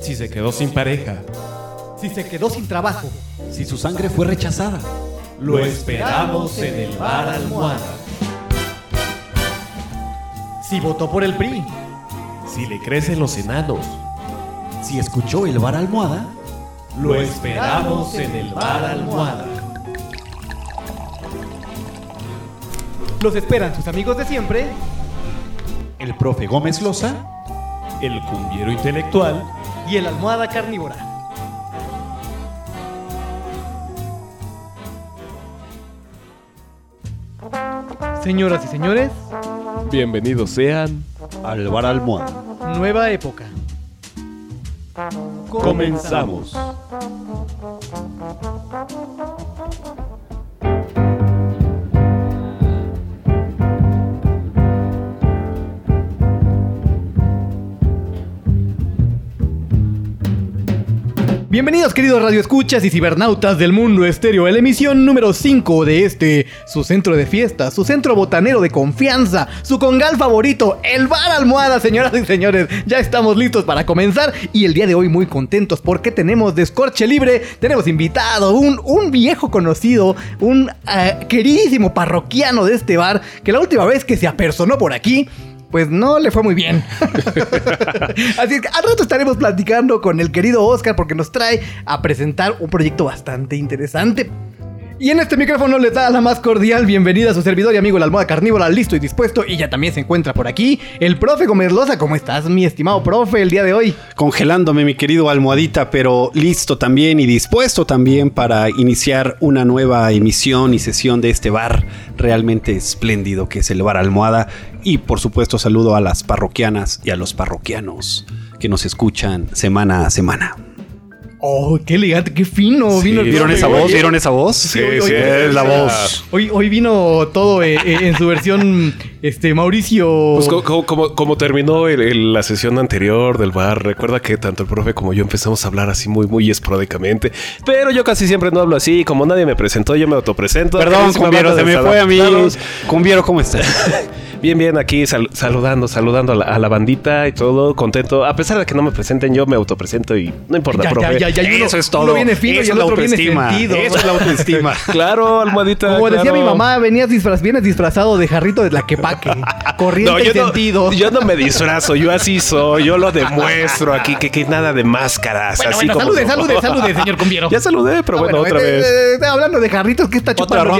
Si se quedó sin pareja, si se quedó sin trabajo, si su sangre fue rechazada, lo esperamos en el bar Almohada. Si votó por el PRI, si le crecen los enanos, si escuchó el bar Almohada, lo esperamos en el bar Almohada. Los esperan sus amigos de siempre, el profe Gómez Loza, el cumbiero intelectual y el almohada carnívora. Señoras y señores, bienvenidos sean al bar Almohada. Nueva época. Comenzamos. Bienvenidos queridos radioescuchas y cibernautas del mundo estéreo a la emisión número 5 de este, su centro de fiesta, su centro botanero de confianza, su congal favorito, el bar Almohada. Señoras y señores, ya estamos listos para comenzar y el día de hoy muy contentos porque tenemos descorche libre, tenemos invitado, un viejo conocido, un queridísimo parroquiano de este bar que la última vez que se apersonó por aquí, pues no le fue muy bien. Así es que al rato estaremos platicando con el querido Óscar porque nos trae a presentar un proyecto bastante interesante. Y en este micrófono les da la más cordial bienvenida a su servidor y amigo la almohada carnívora, listo y dispuesto. Y ya también se encuentra por aquí el profe Gómez Loza. ¿Cómo estás, mi estimado profe, el día de hoy? Congelándome, mi querido almohadita, pero listo también y dispuesto también para iniciar una nueva emisión y sesión de este bar realmente espléndido que es el bar Almohada. Y por supuesto saludo a las parroquianas y a los parroquianos que nos escuchan semana a semana. Oh, qué elegante, qué fino. Sí, vino el... ¿Vieron esa voz? ¿Vieron esa voz? Sí, hoy, es la voz. Hoy vino todo en su versión Mauricio. Pues como terminó la sesión anterior del bar, recuerda que tanto el profe como yo empezamos a hablar así muy, muy esporádicamente. Pero yo casi siempre no hablo así. Como nadie me presentó, yo me autopresento. Perdón, cumbiero, se me fue a mí. Cumbiero, ¿cómo estás? Bien, aquí saludando a la bandita y todo, contento. A pesar de que no me presenten, yo me autopresento y no importa, profe. Ya, eso es todo. Uno viene fino y el otro viene sentido. Eso es la autoestima. Claro, almohadita. Como decía mi mamá, vienes disfrazado de jarrito de tlaquepaque. Corriente no, y sentido. No, yo no me disfrazo, yo así soy. Yo lo demuestro aquí, que nada de máscaras. Bueno, así como salude, señor cumbiero. Ya saludé, pero bueno, otra vez. Hablando de jarritos, ¿qué está chupando? Otra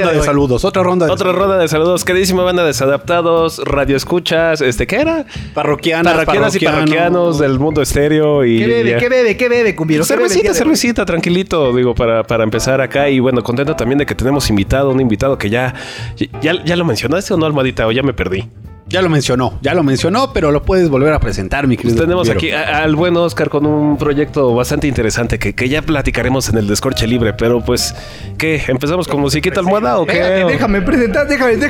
ronda de saludos. Queridísima banda Desadaptados, radioescuchas, ¿qué era? Parroquianas y parroquianos del mundo estéreo. Y ¿Qué bebe, cumbiero? Cervecita, tranquilito, digo, para empezar acá. Y bueno, contento también de que tenemos un invitado que ya lo mencionaste o no, almohadita, o ya me perdí. Ya lo mencionó, pero lo puedes volver a presentar, mi querido. Pues tenemos aquí al buen Óscar con un proyecto bastante interesante que ya platicaremos en el descorche libre, pero pues, ¿qué? ¿Empezamos con musiquita almohada o qué? Déjame presentar el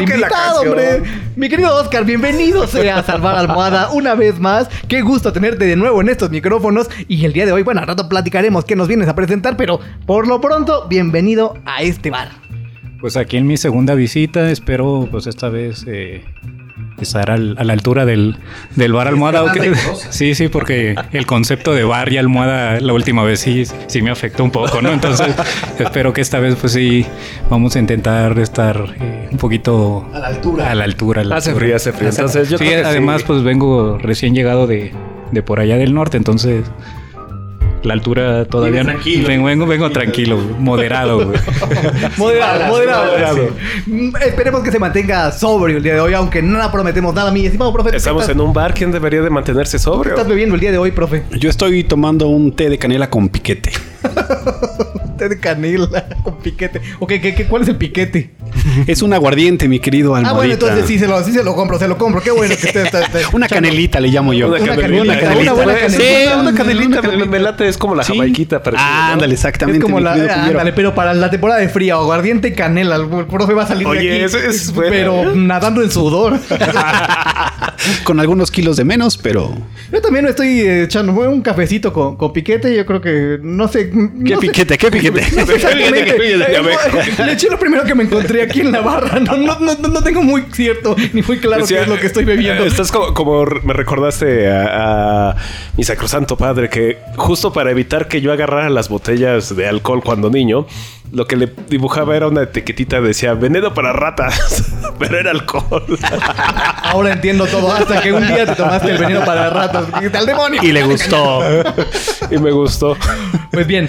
invitado, hombre. Mi querido Óscar, bienvenido sea a Salvar Almohada una vez más. Qué gusto tenerte de nuevo en estos micrófonos y el día de hoy, bueno, al rato platicaremos qué nos vienes a presentar, pero por lo pronto, bienvenido a este bar. Pues aquí en mi segunda visita, espero pues esta vez estar a la altura del bar Almohada. Sí, porque el concepto de bar y almohada la última vez sí me afectó un poco, ¿no? Entonces espero que esta vez pues sí vamos a intentar estar un poquito a la altura. Hace frío. Entonces yo creo que además pues vengo recién llegado de por allá del norte, entonces... La altura todavía no. Vengo tranquilo, moderado. Moderado. Sí. Esperemos que se mantenga sobrio el día de hoy, aunque no prometemos nada, mi estimado profe. Estamos en un bar, ¿quién debería de mantenerse sobrio? ¿Qué estás bebiendo el día de hoy, profe? Yo estoy tomando un té de canela con piquete. Té de canela con piquete. Ok, ¿cuál es el piquete? Es un aguardiente, mi querido almohadita. Ah, bueno, entonces sí se lo compro. Qué bueno que usted está una canelita le llamo yo. Una canelita. Me late, es como la jamaiquita. Ándale, exactamente. Es como ándale, pero para la temporada de fría, aguardiente y canela. El profe va a salir de aquí. Eso es bueno. Pero nadando en sudor. Con algunos kilos de menos, pero... Yo también estoy echando un cafecito con piquete. Yo creo que... No sé... ¿Qué piquete? No sé exactamente. Le eché lo primero que me encontré aquí en la barra. No tengo muy cierto ni muy claro, o sea, qué es lo que estoy bebiendo. Estás como me recordaste a mi sacrosanto padre, que justo para evitar que yo agarrara las botellas de alcohol cuando niño, lo que le dibujaba era una etiquetita, decía veneno para ratas, pero era alcohol. Ahora entiendo todo, hasta que un día te tomaste el veneno para ratas. ¡Al demonio! Y le gustó. Y me gustó. Pues bien,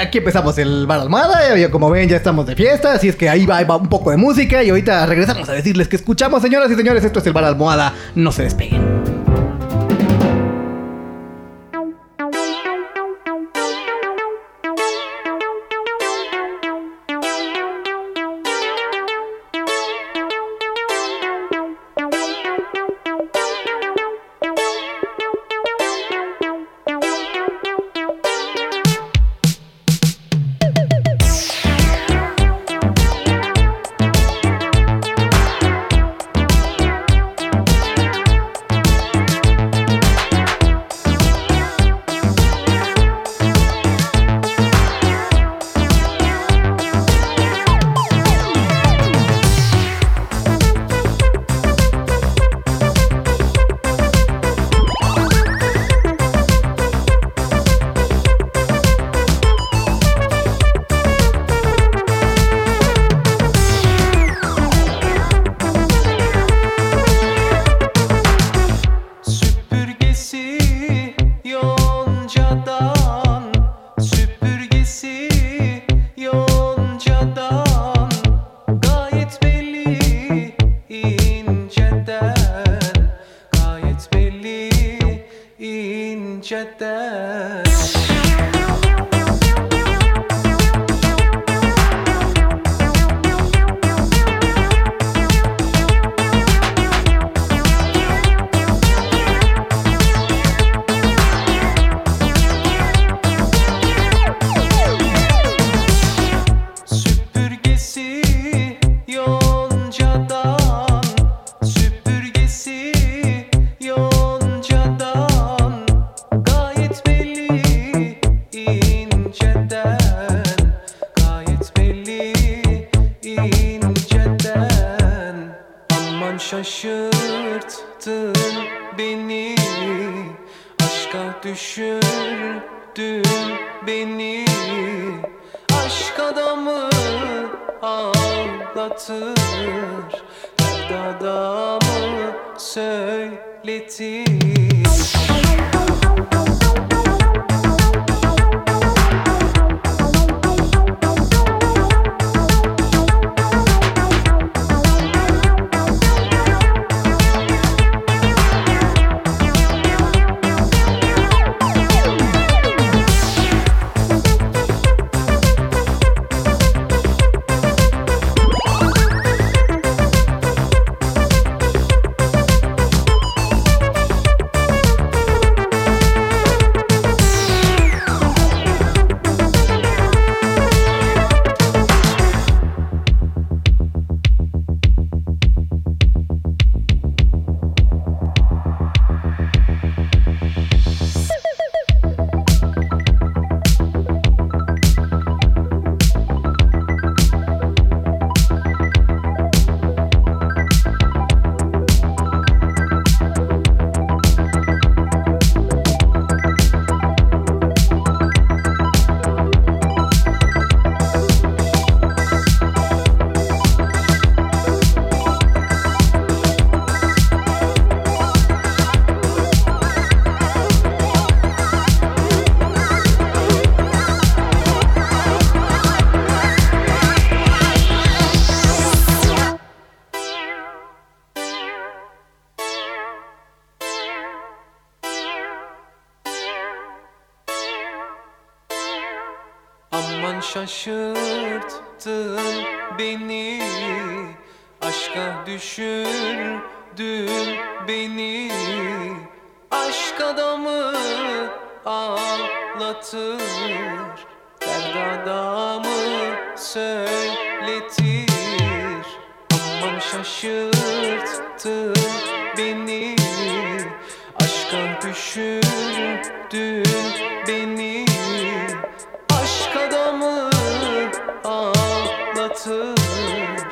aquí empezamos el Bar Almada. Como ven, ya estamos de fiesta, así es que ahí va un poco de música y ahorita regresamos a decirles que escuchamos, señoras y señores. Esto es el Bar Almada. No se despeguen. Şaşırttın beni, aşka düşürdün beni, aşk adamı ağlatır, dert adamı söyletir. Aman şaşırttın beni, aşka düşürdün beni, aşk adamı ağlatır,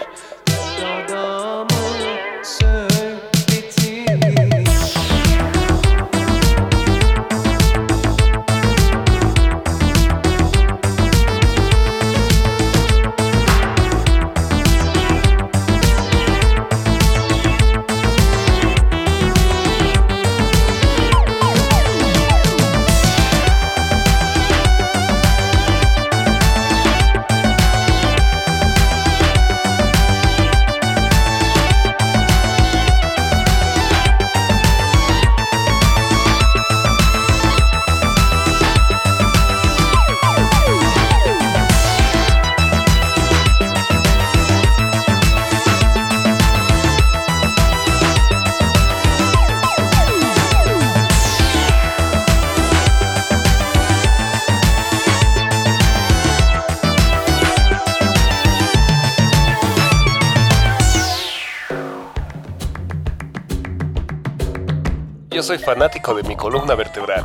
yo soy fanático de mi columna vertebral,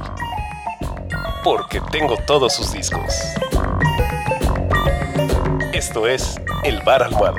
porque tengo todos sus discos. Esto es El Bar Almohada.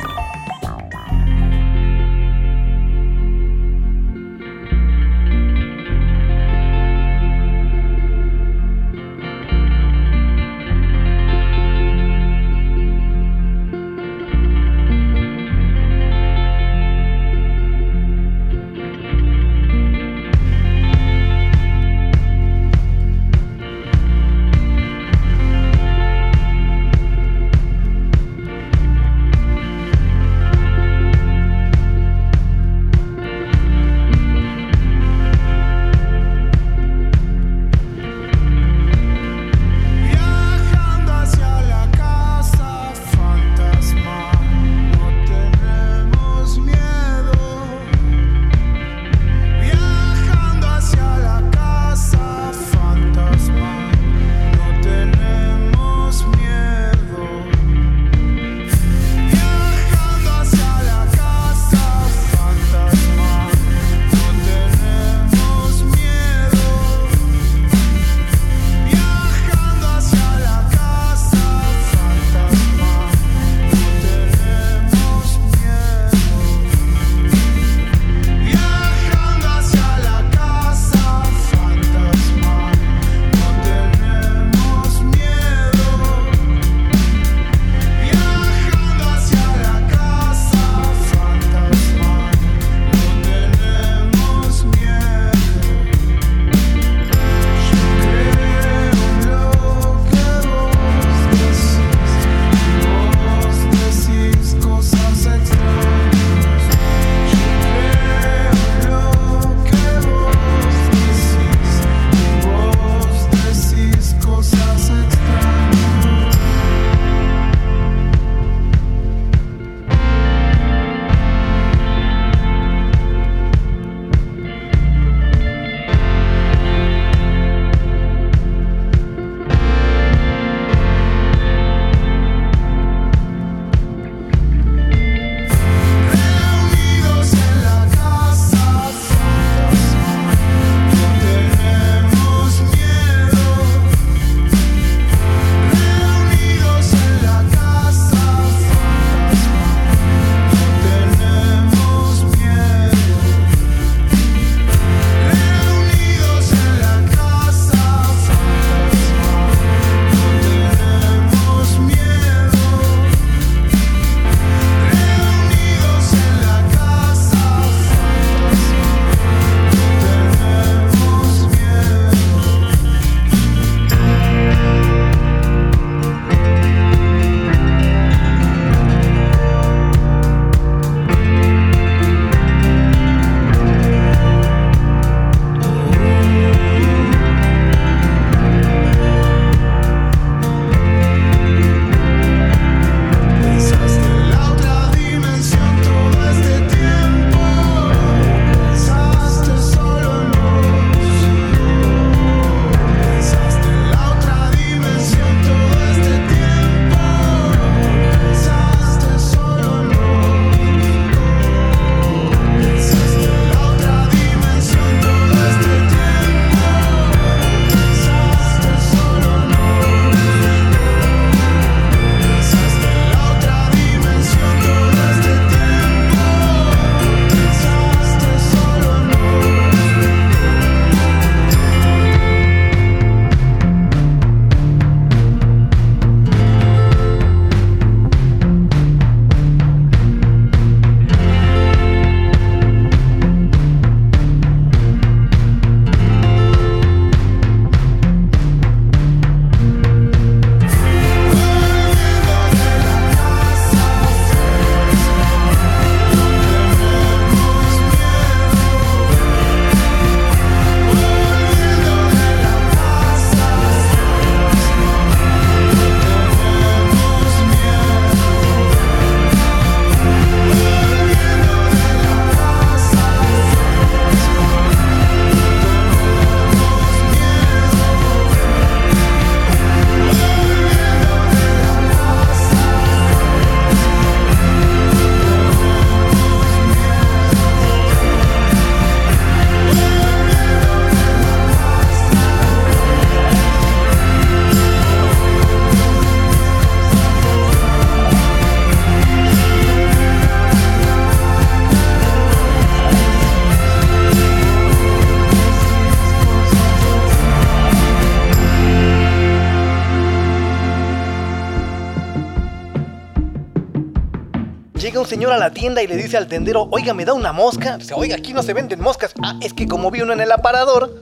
un señor a la tienda y le dice al tendero, oiga, ¿me da una mosca? Dice, oiga, aquí no se venden moscas. Ah, es que como vi una en el aparador.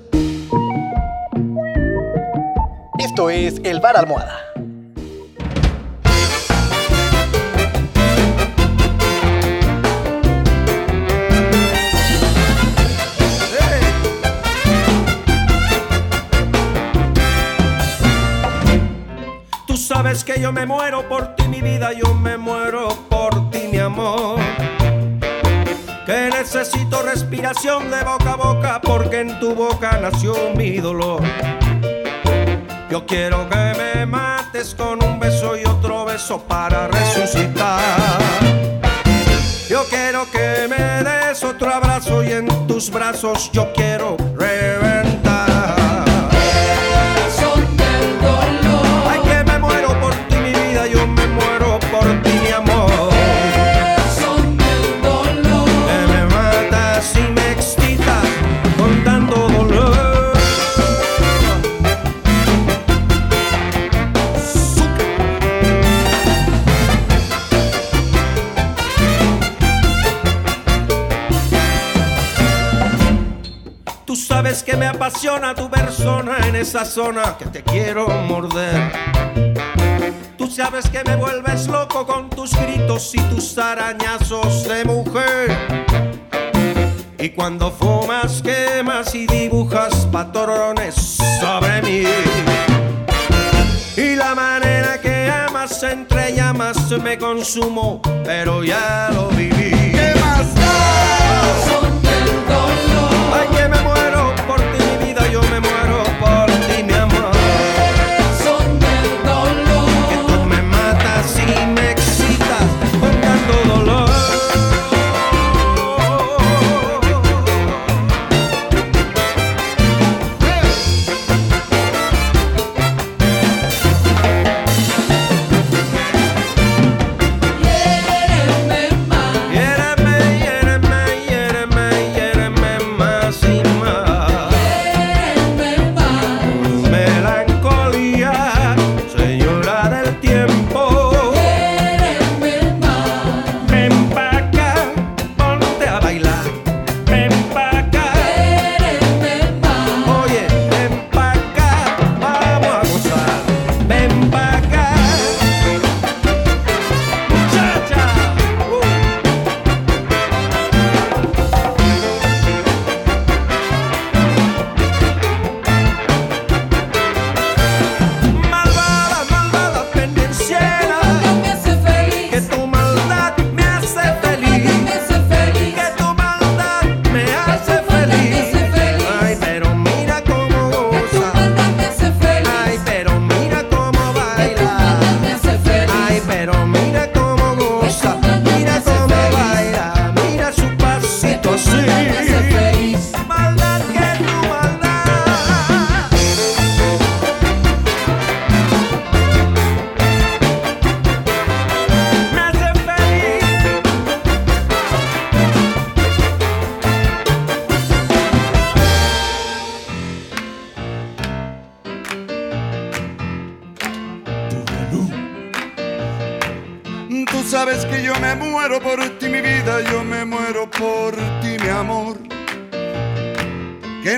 Esto es El Bar Almohada. Tú sabes que yo me muero por ti, mi vida, yo me muero por ti, mi amor. Que necesito respiración de boca a boca porque en tu boca nació mi dolor. Yo quiero que me mates con un beso y otro beso para resucitar. Yo quiero que me des otro abrazo y en tus brazos yo quiero reventar. Sabes que me apasiona tu persona en esa zona que te quiero morder. Tú sabes que me vuelves loco con tus gritos y tus arañazos de mujer. Y cuando fumas, quemas y dibujas patrones sobre mí. Y la manera que amas entre llamas me consumo, pero ya lo viví. ¿Qué más da? Son del dolor. Ay, que me muero. Yo me muero por ti, mi amor. Son del dolor. Que tú me matas y me excitas con tanto dolor.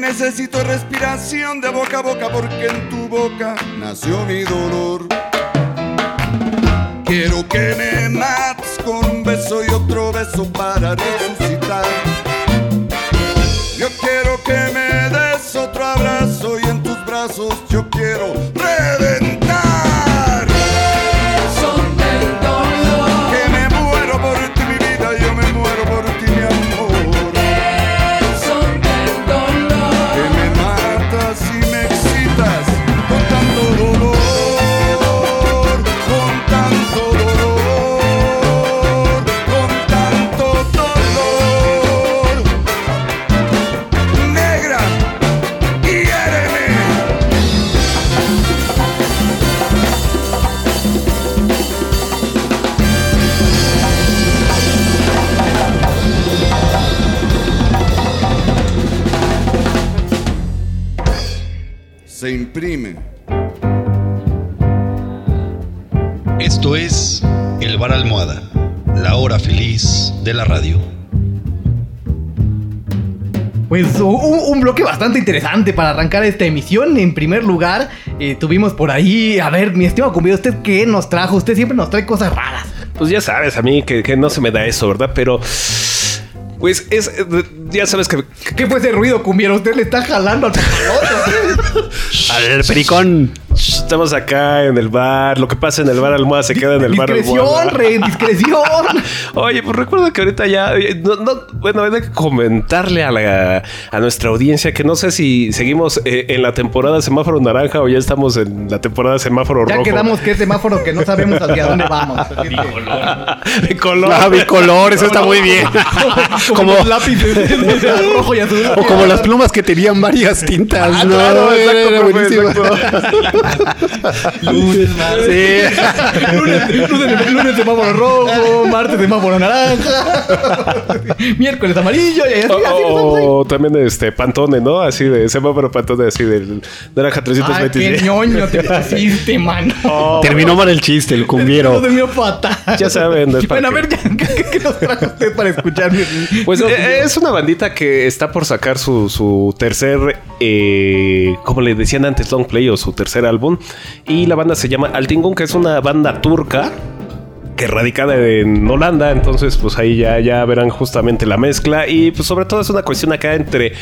Necesito respiración de boca a boca porque en tu boca nació mi dolor. Quiero que me mates con un beso y otro beso para resucitar. Yo quiero que me des otro abrazo y en tus brazos yo quiero reventar. Son del dolor. Que me muero por ti, mi vida, yo me muero por ti, mi amor. Se imprime. Esto es El Bar Almohada, la hora feliz de la radio. Pues un bloque bastante interesante para arrancar esta emisión. En primer lugar, tuvimos por ahí... A ver, mi estimado convidado, ¿usted qué nos trajo? Usted siempre nos trae cosas raras. Pues ya sabes, a mí que no se me da eso, ¿verdad? Pero... pues es... ya sabes que... ¿Qué fue ese ruido, cumbiero? Usted le está jalando al papaloto. Al pericón. Estamos acá en el bar. Lo que pasa en el bar Almohada se queda en el bar Almohada. Discreción, rey, discreción. Oye, pues recuerda que ahorita ya... bueno, hay que comentarle a nuestra audiencia que no sé si seguimos en la temporada semáforo naranja o ya estamos en la temporada semáforo rojo. Ya quedamos que es semáforo que no sabemos hacia dónde vamos. Bicolor. Ah, bicolor, eso está muy bien. Como lápices. Rojo y azul. O como las plumas que tenían varias tintas. Ah, no, claro, era buenísimo. Lunes, martes. Sí. Lunes de semáforo rojo, martes de semáforo naranja, miércoles amarillo y así. O también Pantone, ¿no? Así de semáforo Pantone, así del naranja 326. Ay, qué ñoño te pusiste, mano. Oh, terminó mal el chiste, el cumbiero. Todo terminó fatal. Ya saben. Bueno, a ver, ¿qué nos trajo usted para escuchar? Pues es una bandita que está por sacar su tercer, como le decían antes, long play o su tercer álbum, y la banda se llama Altingun, que es una banda turca que radicada en Holanda. Entonces pues ahí ya verán justamente la mezcla, y pues sobre todo es una cuestión acá entre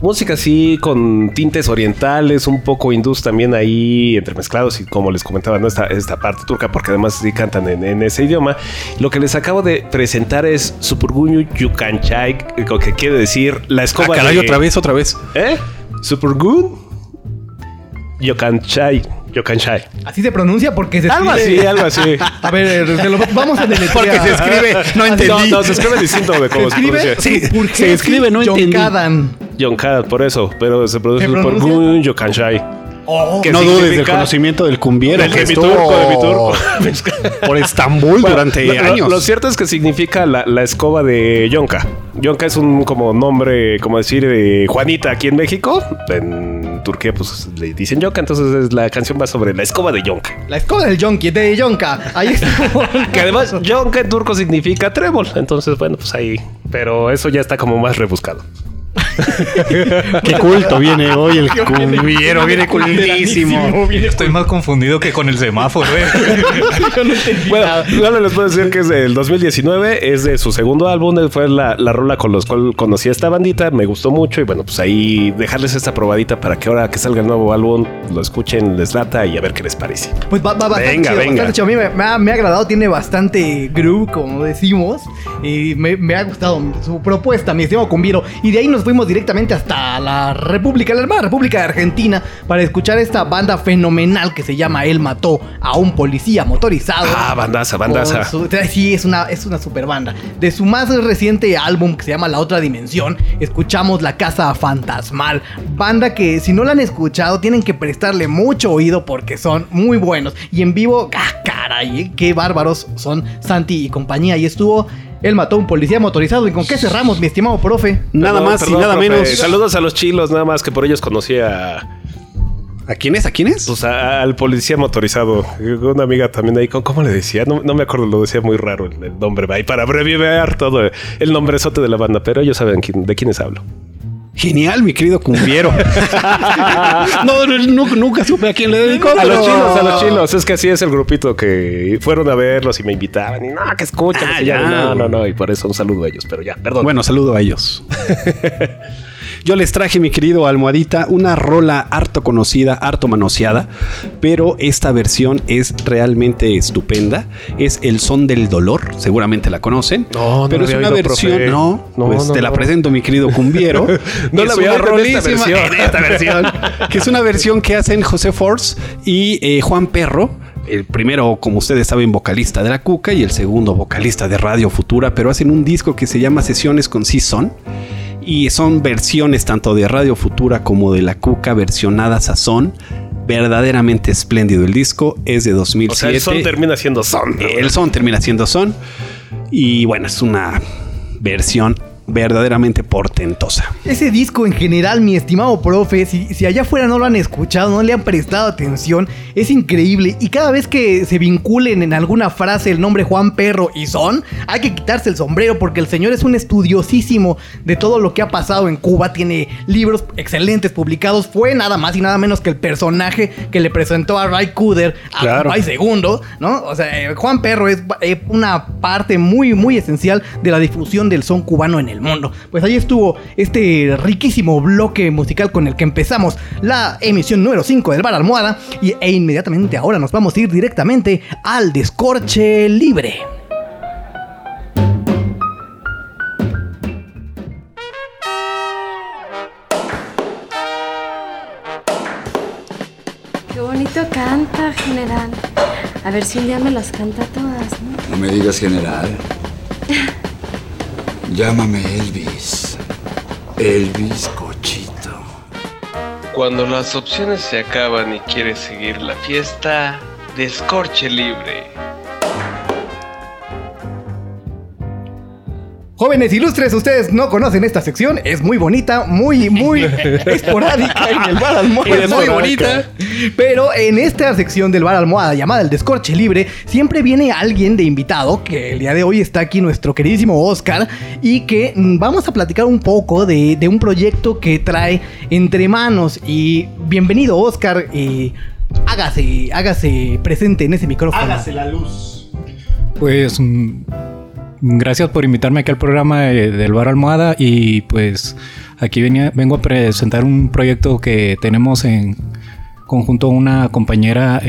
música así con tintes orientales, un poco hindús también ahí entremezclados, y como les comentaba, ¿no? esta parte turca, porque además sí cantan en ese idioma. Lo que les acabo de presentar es Süpürgeni Yakanchay, que quiere decir la escoba. Ah, caray, de... otra vez. ¿Eh? Süpürgeni Yakanchay. Yakanchay. Así se pronuncia porque se escribe. Algo así. A ver, vamos a deletrear. Porque se escribe, no entendí. No, se escribe distinto de cómo se pronuncia. Sí, se escribe, no entendí. Yonkadan, por eso. Pero se produce por Gun Yakanchay. Oh, que no dudes del conocimiento del cumbiero. De mi turco. Por Estambul durante años. Lo cierto es que significa la escoba de Yonka. Yonka es un como nombre, como decir Juanita aquí en México. En Turquía pues le dicen Yonka, entonces la canción va sobre la escoba de Yonka. La escoba del Yonki, de Yonka. Ahí está. Que además Yonka en turco significa trébol. Entonces bueno, pues ahí. Pero eso ya está como más rebuscado. Qué culto viene hoy el cumbiero, viene cultísimo. Estoy más confundido que con el semáforo, ¿eh? Bueno, claro, les puedo decir que es del 2019, es de su segundo álbum, fue la rola con los cual conocí a esta bandita, me gustó mucho, y bueno, pues ahí dejarles esta probadita para que ahora que salga el nuevo álbum lo escuchen, les lata y a ver qué les parece. Pues va venga. Chido. A mí me ha agradado, tiene bastante groove, como decimos, y me ha gustado su propuesta, mi estimado cumbiero, y de ahí nos fuimos directamente hasta la República de Argentina para escuchar esta banda fenomenal que se llama El Mató a un Policía Motorizado. Ah, bandaza. Sí, es una super banda. De su más reciente álbum que se llama La Otra Dimensión, escuchamos La Casa Fantasmal, banda que si no la han escuchado tienen que prestarle mucho oído porque son muy buenos. Y en vivo, caray, qué bárbaros son Santi y compañía. Y estuvo... Él mató a un policía motorizado. ¿Y con qué cerramos, mi estimado profe? Nada más y nada menos. Saludos a los chilos, nada más, que por ellos conocí a... ¿A quién es? Pues al policía motorizado. Una amiga también ahí, ¿cómo le decía? No me acuerdo, lo decía muy raro el nombre. Y para abreviar todo el nombrezote de la banda, pero ellos saben de quiénes hablo. Genial, mi querido cumbiero. No, nunca supe a quién le dedicó. A los chinos. Es que así es el grupito que fueron a verlos y me invitaban. Y no, que escuchen. Y por eso un saludo a ellos, pero ya, perdón. Bueno, saludo a ellos. Yo les traje, mi querido Almohadita, una rola harto conocida, harto manoseada, pero esta versión es realmente estupenda. Es El Son del Dolor, seguramente la conocen. Pero es una versión, te la presento, mi querido cumbiero. No la había rolísima en esta versión. Que es una versión que hacen José Force y Juan Perro. El primero, como ustedes saben, vocalista de La Cuca, y el segundo vocalista de Radio Futura, pero hacen un disco que se llama Sesiones con Sí Son. Y son versiones tanto de Radio Futura como de La Cuca, versionadas a son. Verdaderamente espléndido el disco. Es de 2007. O sea, el son termina siendo son. Y bueno, es una versión verdaderamente portentosa. Ese disco en general, mi estimado profe, si allá afuera no lo han escuchado, no le han prestado atención, es increíble. Y cada vez que se vinculen en alguna frase el nombre Juan Perro y Son, hay que quitarse el sombrero, porque el señor es un estudiosísimo de todo lo que ha pasado en Cuba. Tiene libros excelentes publicados. Fue nada más y nada menos que el personaje que le presentó a Ray Cooder a Compay Segundo, ¿no? O sea, Juan Perro es una parte muy, muy esencial de la difusión del son cubano en el mundo. Pues ahí estuvo este riquísimo bloque musical con el que empezamos la emisión número 5 del Bar Almohada, e inmediatamente ahora nos vamos a ir directamente al Descorche Libre. Qué bonito canta, general. A ver si un día me las canta todas, ¿no? No me digas general. Llámame Elvis. Elvis Cochito. Cuando las opciones se acaban y quieres seguir la fiesta, descorche libre. Jóvenes ilustres, ustedes no conocen esta sección. Es muy bonita, muy, muy esporádica en el Bar Almohada. Es muy bonita. Pero en esta sección del Bar Almohada, llamada el Descorche Libre, siempre viene alguien de invitado, que el día de hoy está aquí nuestro queridísimo Óscar, y que vamos a platicar un poco de un proyecto que trae entre manos. Y bienvenido, Óscar. Hágase presente en ese micrófono. Hágase la luz. Pues... gracias por invitarme aquí al programa del Bar Almohada, y pues aquí vengo a presentar un proyecto que tenemos en conjunto una compañera,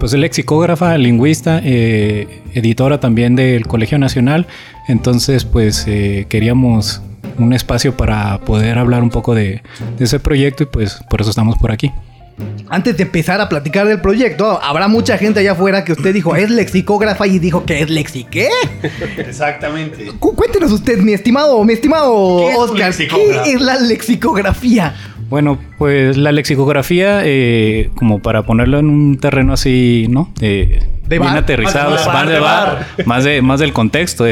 pues lexicógrafa, lingüista, editora también del Colegio Nacional. Entonces pues queríamos un espacio para poder hablar un poco de ese proyecto, y pues por eso estamos por aquí. Antes de empezar a platicar del proyecto, habrá mucha gente allá afuera que usted dijo es lexicógrafa y dijo que es lexi, ¿qué? Exactamente. Cuéntenos usted, mi estimado Óscar, ¿qué es la lexicografía? Bueno, pues la lexicografía, como para ponerlo en un terreno así, ¿no? De bien bar, aterrizado, más de bar. Más del contexto,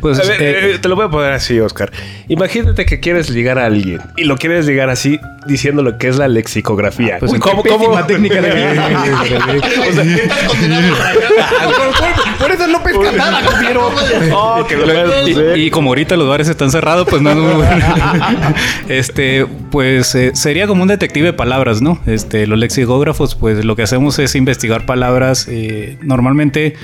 pues, a ver, te lo voy a poner así, Óscar. Imagínate que quieres ligar a alguien y lo quieres ligar así, diciendo lo que es la lexicografía. Pues, uy, ¿cómo? Técnica de por eso no pesca nada, compañero. Oh, y como ahorita los bares están cerrados, pues no. Pues sería como un detective de palabras, ¿no? Los lexicógrafos, pues lo que hacemos es investigar palabras. Normalmente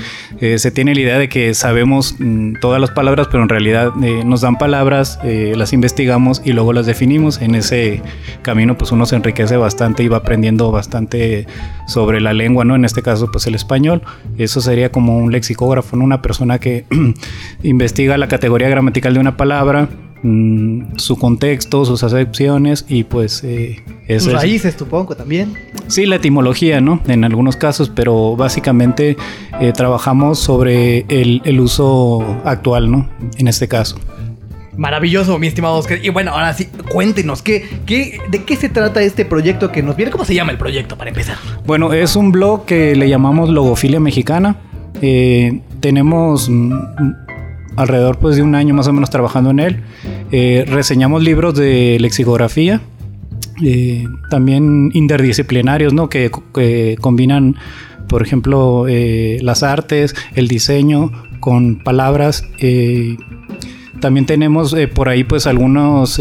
se tiene la idea de que sabemos todas las palabras, pero en realidad nos dan palabras, las investigamos y luego las definimos. En ese camino pues uno se enriquece bastante y va aprendiendo bastante sobre la lengua, ¿no? En este caso pues el español. Eso sería como un lexicógrafo, ¿no? Una persona que investiga la categoría gramatical de una palabra, su contexto, sus acepciones y pues sus raíces, supongo, también. Sí, la etimología, ¿no? En algunos casos, pero básicamente trabajamos sobre el uso actual, ¿no? En este caso. Maravilloso, mi estimado Óscar. Y bueno, ahora sí, cuéntenos, ¿de qué se trata este proyecto que nos viene? ¿Cómo se llama el proyecto, para empezar? Bueno, es un blog que le llamamos Logofilia Mexicana. Tenemos... alrededor pues de un año más o menos trabajando en él. Reseñamos libros de lexicografía, también interdisciplinarios, ¿no? Que combinan, por ejemplo, las artes, el diseño con palabras. También tenemos por ahí pues algunos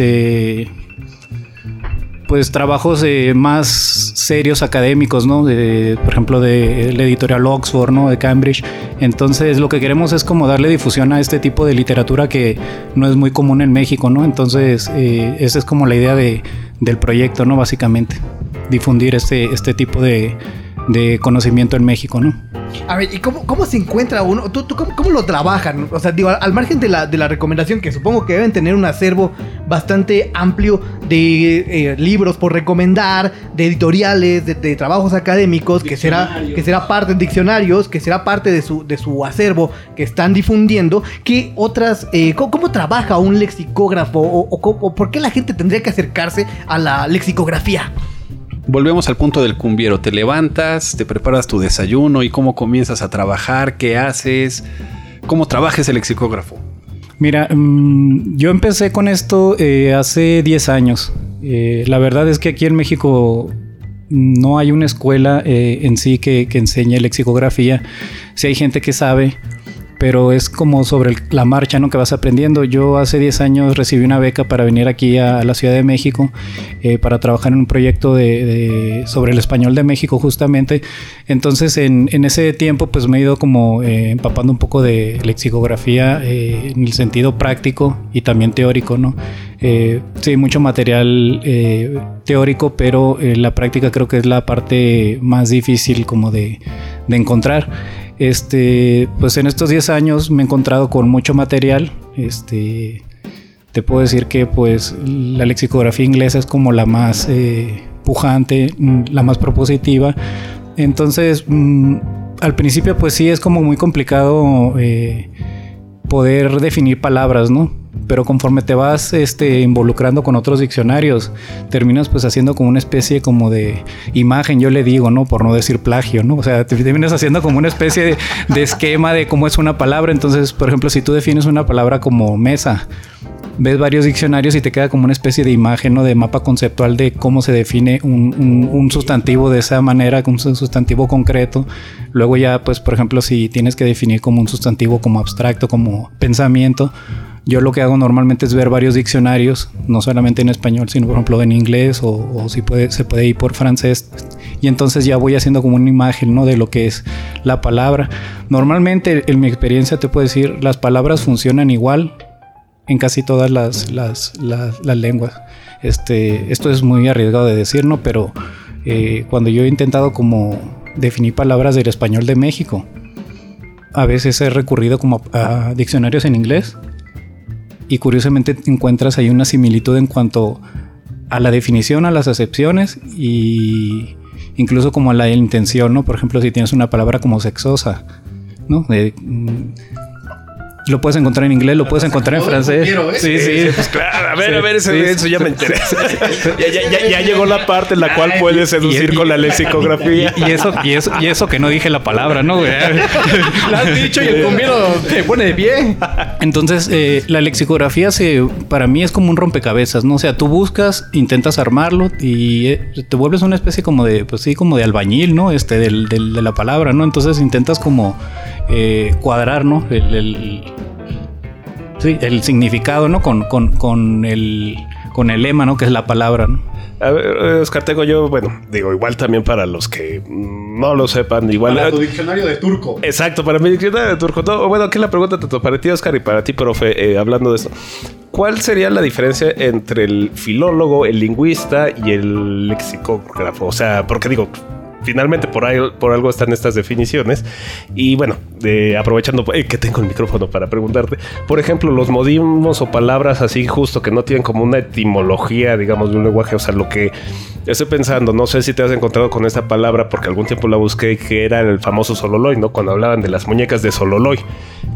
pues trabajos más serios académicos, ¿no? Por ejemplo, de la editorial Oxford, ¿no? De Cambridge. Entonces, lo que queremos es como darle difusión a este tipo de literatura que no es muy común en México, ¿no? Entonces, esa es como la idea del proyecto, ¿no? Básicamente, difundir este tipo de conocimiento en México, ¿no? A ver, ¿y cómo se encuentra uno? ¿Tú cómo lo trabajan? O sea, digo, al margen de la recomendación, que supongo que deben tener un acervo bastante amplio de libros por recomendar, de editoriales, de trabajos académicos, que será parte de diccionarios, que será parte de su acervo que están difundiendo. ¿Qué otras? ¿Cómo trabaja un lexicógrafo? ¿O por qué la gente tendría que acercarse a la lexicografía? Volvemos al punto del cumbiero. Te levantas, te preparas tu desayuno y cómo comienzas a trabajar, qué haces, cómo trabaja ese lexicógrafo. Mira, yo empecé con esto hace 10 años. La verdad es que aquí en México no hay una escuela en sí que enseñe lexicografía. Sí hay gente que sabe, pero es como sobre la marcha, ¿no?, que vas aprendiendo. Yo hace 10 años recibí una beca para venir aquí a la Ciudad de México para trabajar en un proyecto sobre el español de México, justamente. Entonces en ese tiempo pues me he ido como empapando un poco de lexicografía en el sentido práctico y también teórico, ¿no? Sí, mucho material teórico, pero la práctica creo que es la parte más difícil como de encontrar. Pues en estos 10 años me he encontrado con mucho material. Te puedo decir que pues la lexicografía inglesa es como la más pujante, la más propositiva. Entonces al principio pues sí es como muy complicado poder definir palabras, ¿no? Pero conforme te vas involucrando con otros diccionarios, terminas pues haciendo como una especie como de imagen, yo le digo, ¿no?, por no decir plagio, ¿no? O sea, te terminas haciendo como una especie de esquema de cómo es una palabra. Entonces, por ejemplo, si tú defines una palabra como mesa, ves varios diccionarios y te queda como una especie de imagen, ¿no?, de mapa conceptual de cómo se define un sustantivo de esa manera, un sustantivo concreto. Luego ya, pues, por ejemplo, si tienes que definir como un sustantivo como abstracto, como pensamiento, yo lo que hago normalmente es ver varios diccionarios, no solamente en español, sino por ejemplo en inglés o si se puede ir por francés. Y entonces ya voy haciendo como una imagen, ¿no?, de lo que es la palabra. Normalmente, en mi experiencia, te puedo decir, las palabras funcionan igual en casi todas las lenguas. Esto es muy arriesgado de decir, ¿no?, pero cuando yo he intentado como definir palabras del español de México, a veces he recurrido como a diccionarios en inglés. Y curiosamente encuentras ahí una similitud en cuanto a la definición, a las acepciones y incluso como a la intención, ¿no? Por ejemplo, si tienes una palabra como sexosa, ¿no?, lo puedes encontrar en inglés, lo puedes encontrar en francés. Sí. Pues claro, a ver, sí, eso ya me interesa. Ya llegó la parte en la cual puedes seducir con la lexicografía. Y eso que no dije la palabra, ¿no? La has dicho y el convierno te pone de pie. Entonces, la lexicografía para mí es como un rompecabezas, ¿no? O sea, tú buscas, intentas armarlo y te vuelves una especie como de, pues sí, como de albañil, ¿no? De la palabra, ¿no? Entonces intentas como cuadrar, ¿no?, el significado, ¿no?, con el lema, ¿no?, que es la palabra, ¿no? A ver, Óscar, igual también para los que no lo sepan, igual. Para tu diccionario de turco. Exacto, para mi diccionario de turco. No, bueno, aquí es la pregunta tanto para ti, Óscar, y para ti, profe, hablando de esto. ¿Cuál sería la diferencia entre el filólogo, el lingüista y el lexicógrafo? O sea, porque digo, finalmente por algo están estas definiciones. Y bueno, aprovechando que tengo el micrófono para preguntarte, por ejemplo, los modismos o palabras así justo que no tienen como una etimología, digamos, de un lenguaje. O sea, lo que estoy pensando, no sé si te has encontrado con esta palabra, porque algún tiempo la busqué, que era el famoso sololoy, ¿no?, cuando hablaban de las muñecas de sololoy,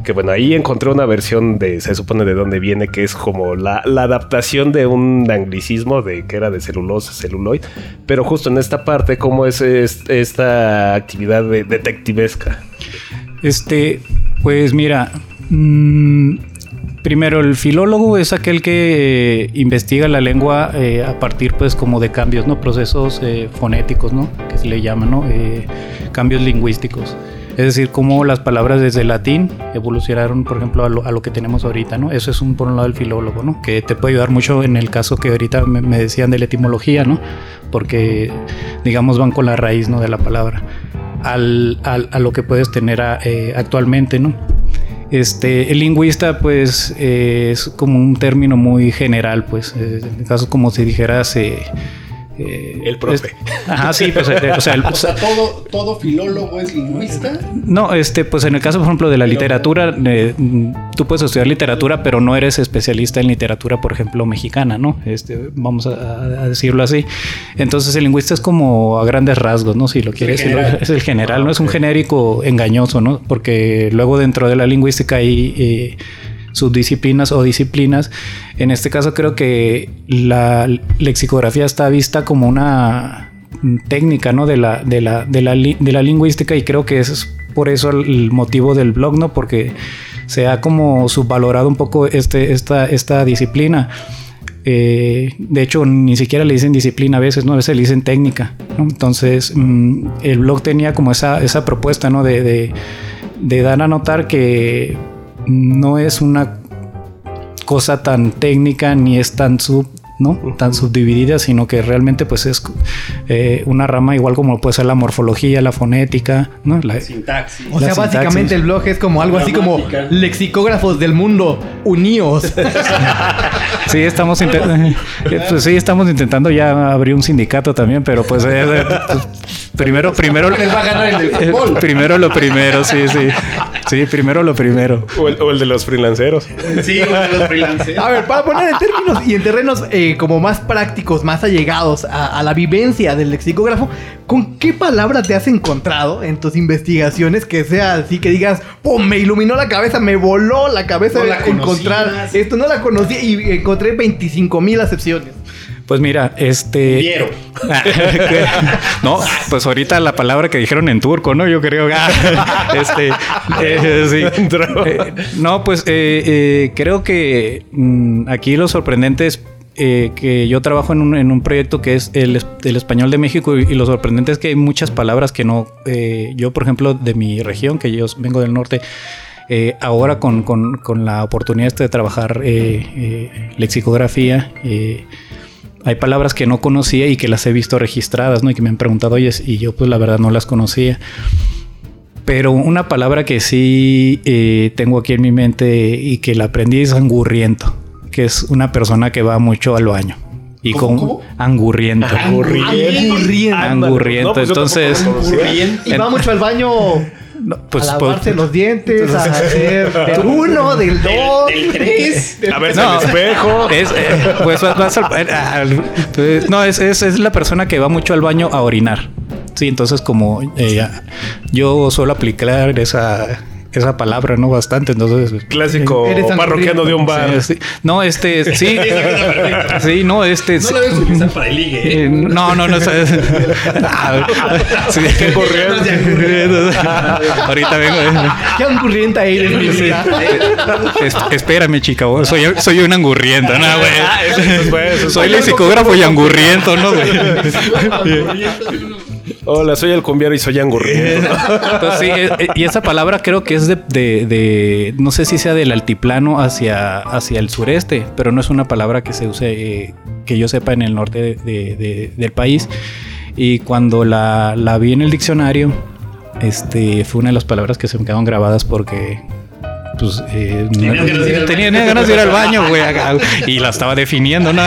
que bueno, ahí encontré una versión de, se supone de dónde viene, que es como la adaptación de un anglicismo de que era de celulosa, celuloid. Pero justo en esta parte, ¿cómo es esta actividad detectivesca? Pues mira, primero, el filólogo es aquel que investiga la lengua a partir, pues, como de cambios, ¿no?, procesos fonéticos, ¿no?, que se le llaman, ¿no?, cambios lingüísticos. Es decir, cómo las palabras desde el latín evolucionaron, por ejemplo, a lo que tenemos ahorita, ¿no? Eso es por un lado el filólogo, ¿no?, que te puede ayudar mucho en el caso que ahorita me decían de la etimología, ¿no?, porque, digamos, van con la raíz, ¿no?, de la palabra a lo que puedes tener actualmente, ¿no? El lingüista, pues, es como un término muy general, pues, en caso como si dijeras... el profe. Ajá, sí, pues, o sea, todo filólogo es lingüista. No, pues en el caso, por ejemplo, de la literatura, tú puedes estudiar literatura, pero no eres especialista en literatura, por ejemplo, mexicana, ¿no? Vamos a decirlo así. Entonces, el lingüista es como a grandes rasgos, ¿no? Si lo quieres decir, es el general, ¿no? Es un genérico engañoso, ¿no? Porque luego dentro de la lingüística hay subdisciplinas o disciplinas. En este caso creo que la lexicografía está vista como una técnica, ¿no?, de la lingüística, y creo que ese es por eso el motivo del blog, ¿no?, porque se ha como subvalorado un poco esta disciplina. De hecho, ni siquiera le dicen disciplina a veces, ¿no? A veces le dicen técnica, ¿no? Entonces, el blog tenía como esa propuesta, ¿no? De dar a notar que no es una cosa tan técnica ni es tan tan subdividida, sino que realmente pues es una rama, igual como puede ser la morfología, la fonética, ¿no? La sintaxis. O sea, básicamente el blog es como algo así como lexicógrafos del mundo unidos. Sí, estamos intentando ya abrir un sindicato también, pero pues primero les va a ganar el fútbol. Primero lo primero, sí. Sí, primero lo primero. O el de los freelanceros. Sí, o el de los freelanceros. A ver, para poner en términos y en terrenos como más prácticos, más allegados a la vivencia del lexicógrafo, ¿con qué palabra te has encontrado en tus investigaciones que sea así que digas, ¡pum! Me iluminó la cabeza, me voló la cabeza de encontrar esto, no la conocí y encontré 25,000 acepciones? Pues mira, no, pues ahorita la palabra que dijeron en turco, ¿no? Yo creo que... sí. No, pues creo que aquí lo sorprendente es que yo trabajo en un proyecto que es el español de México y lo sorprendente es que hay muchas palabras que no... yo, por ejemplo, de mi región, que yo vengo del norte... ahora con la oportunidad de trabajar lexicografía... hay palabras que no conocía y que las he visto registradas, ¿no? Y que me han preguntado, oye, y yo pues la verdad no las conocía. Pero una palabra que sí tengo aquí en mi mente y que la aprendí es angurriento, que es una persona que va mucho al baño. Y ¿Cómo? Angurriento. No, pues entonces... Y va mucho al baño... No, pues, a lavarse los dientes, entonces, a hacer del 1, del 2, del 3, a verse al espejo. Pues vas al, no, es la persona que va mucho al baño a orinar. Sí, entonces como yo suelo aplicar esa palabra, ¿no? Bastante, entonces... Clásico parroquiano de un bar. Sí. No, sí. Sí, no, No lo debes utilizar para el ligue, ¿eh? No. Sí, qué corriente. Ahorita vengo. Qué angurrienta eres. Sí. Espérame, chica. Soy una angurrienta, ¿no, güey? Soy lexicógrafo y angurriento, ¿no, güey? Hola, soy el cumbiero y soy angurriento. Entonces, sí, y esa palabra creo que es de no sé si sea del altiplano hacia el sureste, pero no es una palabra que se use, que yo sepa, en el norte del país. Y cuando la vi en el diccionario, fue una de las palabras que se me quedaron grabadas porque... Pues tenía ganas de ir al baño, güey, y la estaba definiendo, ¿no?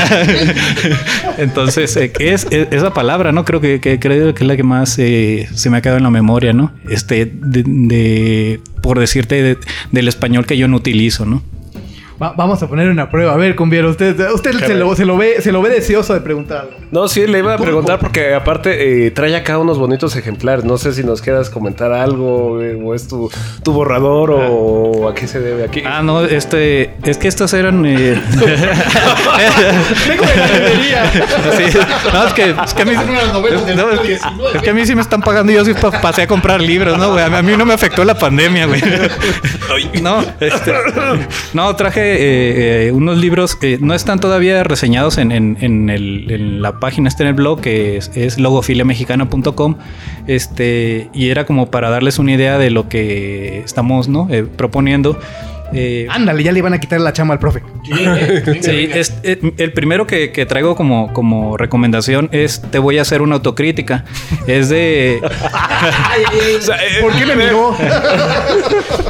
Entonces, es esa palabra, ¿no? Creo que es la que más se me ha quedado en la memoria, ¿no? Por decirte, del español que yo no utilizo, ¿no? Vamos a poner una prueba. A ver, Cumbiero, usted se lo ve deseoso de preguntar. No, sí, le iba a preguntar porque aparte trae acá unos bonitos ejemplares. No sé si nos quieras comentar algo o es tu borrador o a qué se debe aquí. Ah, no, es que estas eran... Tengo la librería. Sí, no, es que a mí... Es que a mí sí me están pagando y yo sí pasé a comprar libros, ¿no, güey? A mí no me afectó la pandemia, güey. No, no, traje... unos libros que no están todavía reseñados en la página, en el blog, que es logofiliamexicana.com, y era como para darles una idea de lo que estamos, ¿no? Proponiendo. Ándale, ya le iban a quitar la chamba al profe. Sí, el primero que traigo como recomendación es Te voy a hacer una autocrítica. Es de... ¿Por qué me miró?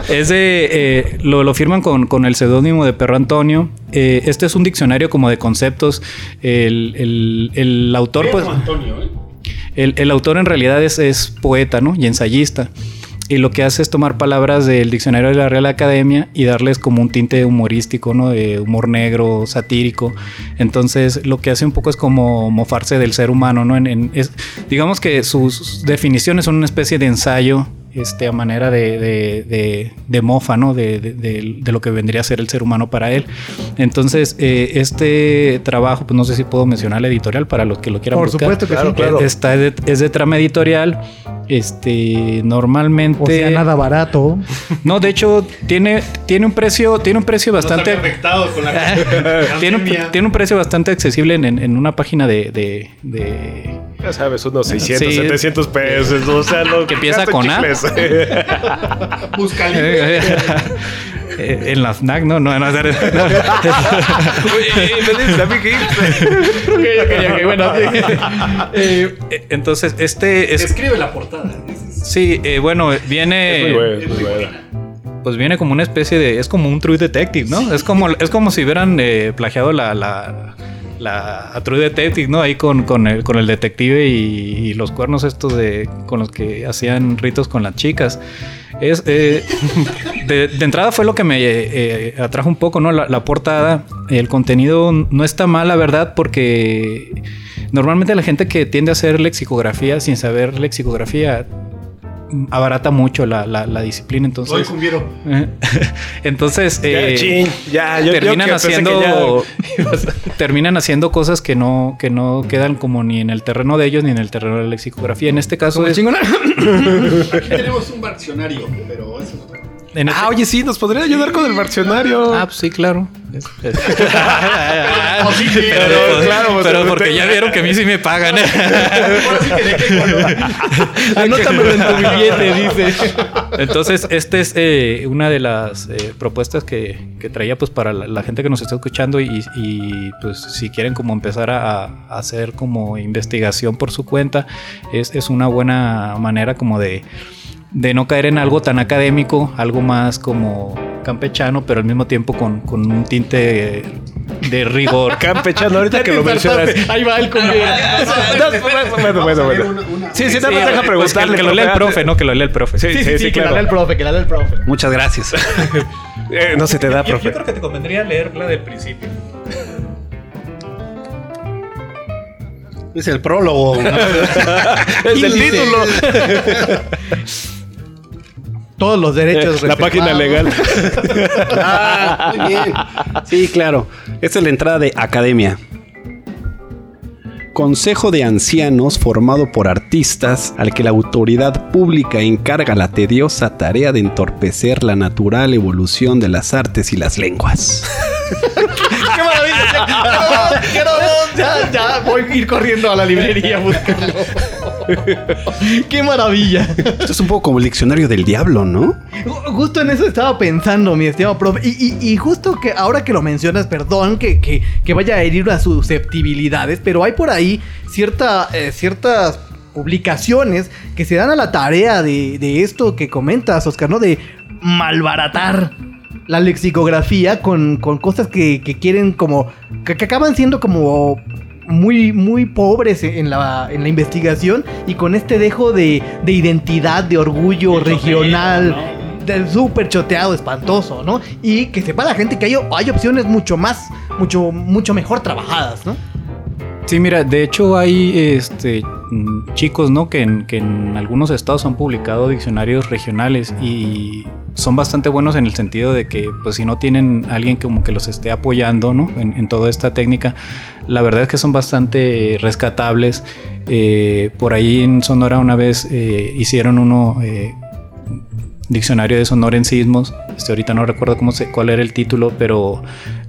Es de... lo firman con el seudónimo de Perro Antonio. Este es un diccionario como de conceptos. El autor... Pues, Antonio, ¿eh? El autor en realidad es poeta, ¿no? Y ensayista. Y lo que hace es tomar palabras del diccionario de la Real Academia y darles como un tinte humorístico, ¿no? De humor negro, satírico. Entonces, lo que hace un poco es como mofarse del ser humano, ¿no? Digamos que sus definiciones son una especie de ensayo, a manera de mofa, ¿no? De lo que vendría a ser el ser humano para él. Entonces, este trabajo, pues no sé si puedo mencionar la editorial para los que lo quieran buscar. Por supuesto que sí, claro. Es de Trama Editorial. Normalmente, o sea, nada barato. No, de hecho tiene un precio bastante afectado con la tiene un precio bastante accesible en una página de ya sabes, unos 600, sí, 700 pesos, o sea, lo que empieza con chicles. A. Busca en la FNAC, no. Entonces, escribe la portada. Sí, bueno, viene. Es muy buena. Pues viene como una especie de. Es como un True Detective, ¿no? Sí. Es como si hubieran plagiado la True Detective, ¿no? Ahí con el detective y los cuernos estos con los que hacían ritos con las chicas. De entrada fue lo que me atrajo un poco, ¿no? La portada, el contenido no está mal, la verdad, porque normalmente la gente que tiende a hacer lexicografía sin saber lexicografía abarata mucho la disciplina, entonces. Soy cumbiero. Entonces, terminan haciendo cosas que no quedan como ni en el terreno de ellos ni en el terreno de la lexicografía. En este caso es chingona. Aquí tenemos un diccionario, pero eso no. Oye, sí, nos podría ayudar con el diccionario. Ah, pues sí, claro. Pero porque ya vieron que a mí sí me pagan. Anótamelo en tu billete, dice. Entonces, esta es una de las propuestas que traía, pues, para la gente que nos está escuchando y pues si quieren como empezar a hacer como investigación por su cuenta, es una buena manera como de no caer en algo tan académico, algo más como campechano, pero al mismo tiempo con un tinte de rigor. Campechano, ahorita que lo mencionas. Ahí va el cumbiero. Bueno. Sí, nada más deja preguntarle. Que lo lea el profe, ¿no? Que lo lea el profe. Sí, claro. Que la lea el profe. Muchas gracias. No se te da, profe. Yo creo que te convendría leerla del principio. Es el prólogo. Es el título. Todos los derechos la página legal. Muy bien. Sí, claro. Esta es la entrada de Academia. Consejo de ancianos formado por artistas al que la autoridad pública encarga la tediosa tarea de entorpecer la natural evolución de las artes y las lenguas. ¡Qué maravilla! Ya voy a ir corriendo a la librería buscando. ¡Qué maravilla! Esto es un poco como el diccionario del diablo, ¿no? Justo en eso estaba pensando, mi estimado profe. Y justo que ahora que lo mencionas, perdón que vaya a herir las susceptibilidades, pero hay por ahí ciertas publicaciones que se dan a la tarea de esto que comentas, Óscar, ¿no? De malbaratar la lexicografía con cosas que quieren como... Que acaban siendo como muy, muy pobres en la investigación y con este dejo de identidad, de orgullo regional... Súper choteado, espantoso, ¿no? Y que sepa la gente que hay opciones mucho mejor trabajadas, ¿no? Sí, mira, de hecho hay chicos, ¿no? Que en algunos estados han publicado diccionarios regionales y son bastante buenos en el sentido de que, pues, si no tienen alguien como que los esté apoyando, ¿no? En toda esta técnica, la verdad es que son bastante rescatables. Por ahí en Sonora una vez hicieron uno... Diccionario de Sonora en sismos. Ahorita no recuerdo cuál era el título, pero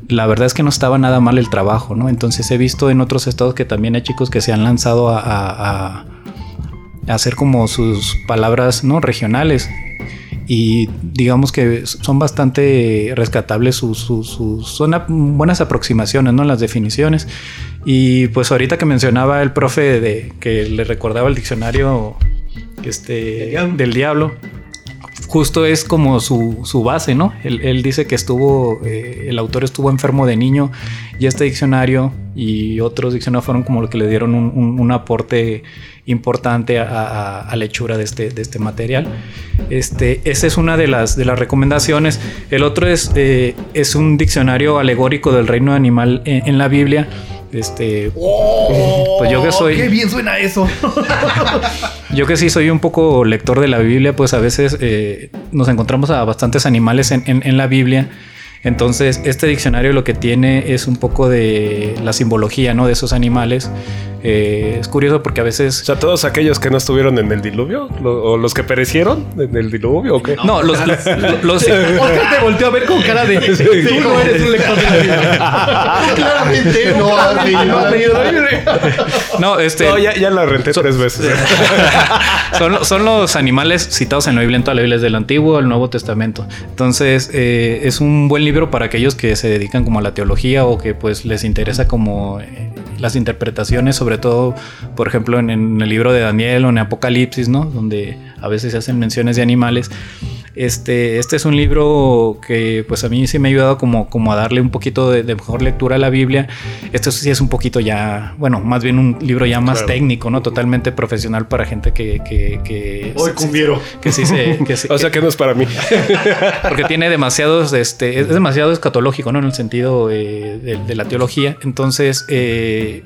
la verdad es que no estaba nada mal el trabajo, ¿no? Entonces he visto en otros estados que también hay chicos que se han lanzado a hacer como sus palabras, ¿no? Regionales. Y digamos que son bastante rescatables, son buenas aproximaciones, ¿no? Las definiciones. Y pues ahorita que mencionaba el profe que le recordaba el diccionario del diablo. Justo es como su base, ¿no? Él dice que el autor estuvo enfermo de niño y este diccionario y otros diccionarios fueron como lo que le dieron un aporte importante a la hechura de este material. Esa es una de las recomendaciones. El otro es un diccionario alegórico del reino animal en la Biblia. Pues yo que soy... ¡Qué bien suena eso! Yo que sí soy un poco lector de la Biblia, pues a veces nos encontramos a bastantes animales en la Biblia Entonces, este diccionario lo que tiene es un poco de la simbología, ¿no?, de esos animales. Es curioso porque a veces... O sea, ¿todos aquellos que no estuvieron en el diluvio? ¿O los que perecieron en el diluvio? ¿O qué? No, los Óscar te volteó a ver con cara de... Sí, tú no eres un lector de la vida. Claramente no has venido. No, No, ya la renté 3 veces. Son los animales citados en la Biblia, en toda la Biblia, desde el Antiguo al Nuevo Testamento. Entonces, es un buen libro para aquellos que se dedican como a la teología o que pues les interesa como... las interpretaciones, sobre todo, por ejemplo, en el libro de Daniel o en Apocalipsis, ¿no?, donde a veces se hacen menciones de animales. Este es un libro que pues a mí sí me ha ayudado como a darle un poquito de mejor lectura a la Biblia. Esto sí es un poquito ya, bueno, más bien un libro ya más técnico, ¿no? Totalmente profesional para gente que hoy cumbiero. Que sí, o sea que no es para mí. Porque tiene demasiados, es demasiado escatológico, ¿no?, en el sentido de la teología. Entonces,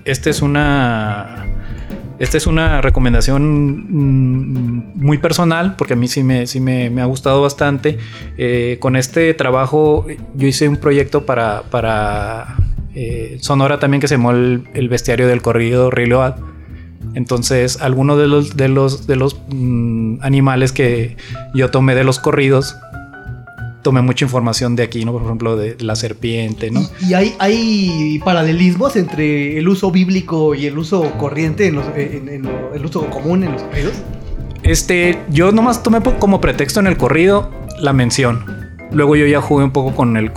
Esta es una recomendación muy personal, porque a mí sí me ha gustado bastante. Con este trabajo yo hice un proyecto para Sonora también, que se llamó el bestiario del corrido Riload. Entonces, algunos de los animales que yo tomé de los corridos, tomé mucha información de aquí, ¿no? Por ejemplo, de la serpiente, ¿no? ¿Y hay paralelismos entre el uso bíblico y el uso corriente, el uso común en los corridos? Yo nomás tomé como pretexto en el corrido la mención. Luego yo ya jugué un poco con el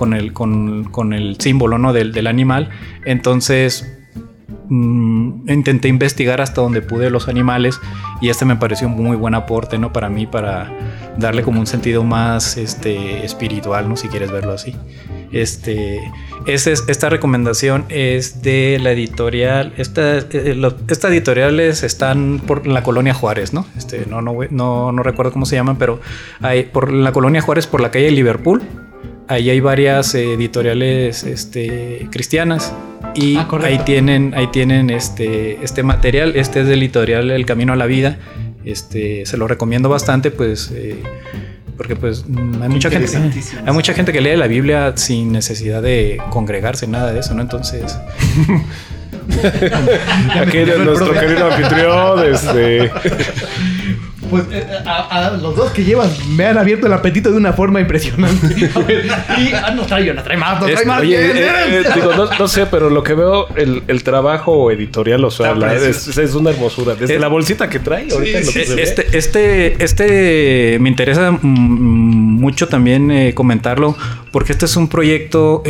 símbolo, ¿no?, del animal. Entonces, intenté investigar hasta donde pude los animales, y me pareció un muy buen aporte, ¿no?, para mí, para darle como un sentido más espiritual, ¿no?, si quieres verlo así. Esta recomendación es de la editorial. Esta editoriales están por la Colonia Juárez, ¿no? No recuerdo cómo se llaman, pero hay por la Colonia Juárez, por la calle Liverpool. Ahí hay varias editoriales cristianas, y ahí tienen este material. Este es del editorial El Camino a la Vida. Se lo recomiendo bastante, pues porque pues hay mucha gente que lee la Biblia sin necesidad de congregarse, nada de eso, ¿no? Entonces aquí es nuestro querido anfitrión. Pues a los dos que llevan me han abierto el apetito de una forma impresionante. Y no trae más. No sé, pero lo que veo, el trabajo editorial, o sea, es una hermosura. Desde la bolsita que trae, ahorita sí, me interesa mucho también comentarlo, porque este es un proyecto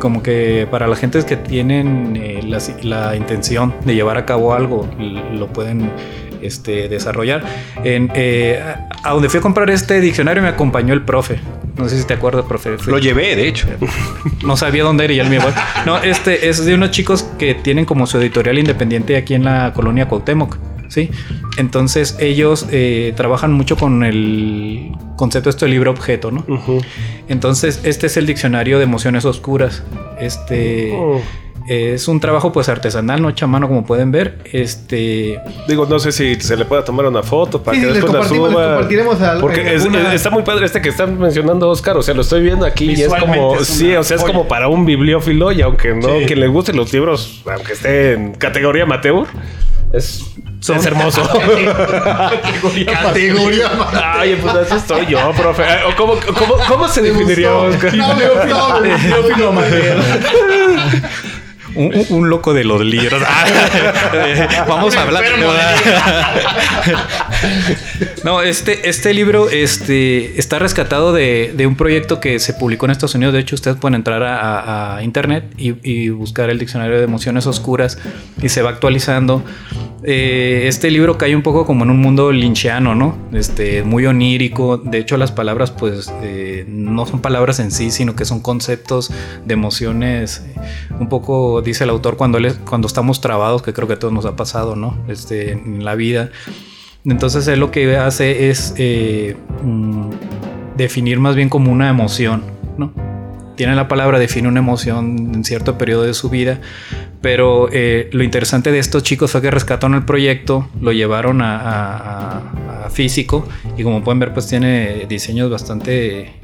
como que para las gentes que tienen la intención de llevar a cabo algo, lo pueden desarrollar. A donde fui a comprar este diccionario me acompañó el profe. No sé si te acuerdas, profe. Lo llevé, de hecho. No sabía dónde era y él me llevó. No, es de unos chicos que tienen como su editorial independiente aquí en la colonia Cuauhtémoc, ¿sí? Entonces ellos trabajan mucho con el concepto de libro objeto, ¿no? Uh-huh. Entonces este es el diccionario de emociones oscuras. Es un trabajo pues artesanal, no hecho a mano, como pueden ver. Digo, no sé si se le pueda tomar una foto para que después la suba. Compartiremos porque está muy padre que están mencionando, Óscar. O sea, lo estoy viendo aquí y es como... Sí, o sea, es joya, como para un bibliófilo. Y aunque no, sí, que les gusten los libros, aunque esté en categoría amateur, es hermoso. Categoría. Ay, pues eso estoy yo, profe. ¿Cómo se definiría, Óscar? No, amateur. Un loco de los libros. Vamos a hablar. No, este libro está rescatado de un proyecto que se publicó en Estados Unidos. De hecho, ustedes pueden entrar a internet y buscar el diccionario de emociones oscuras, y se va actualizando. Este libro cae un poco como en un mundo lynchiano, ¿no? Muy onírico. De hecho, las palabras pues no son palabras en sí, sino que son conceptos de emociones. Un poco dice el autor cuando estamos trabados, que creo que a todos nos ha pasado, ¿no? En la vida. Entonces él lo que hace es definir más bien como una emoción, ¿no? Tiene la palabra, define una emoción en cierto periodo de su vida, pero lo interesante de estos chicos fue que rescataron el proyecto, lo llevaron a físico, y como pueden ver pues tiene diseños bastante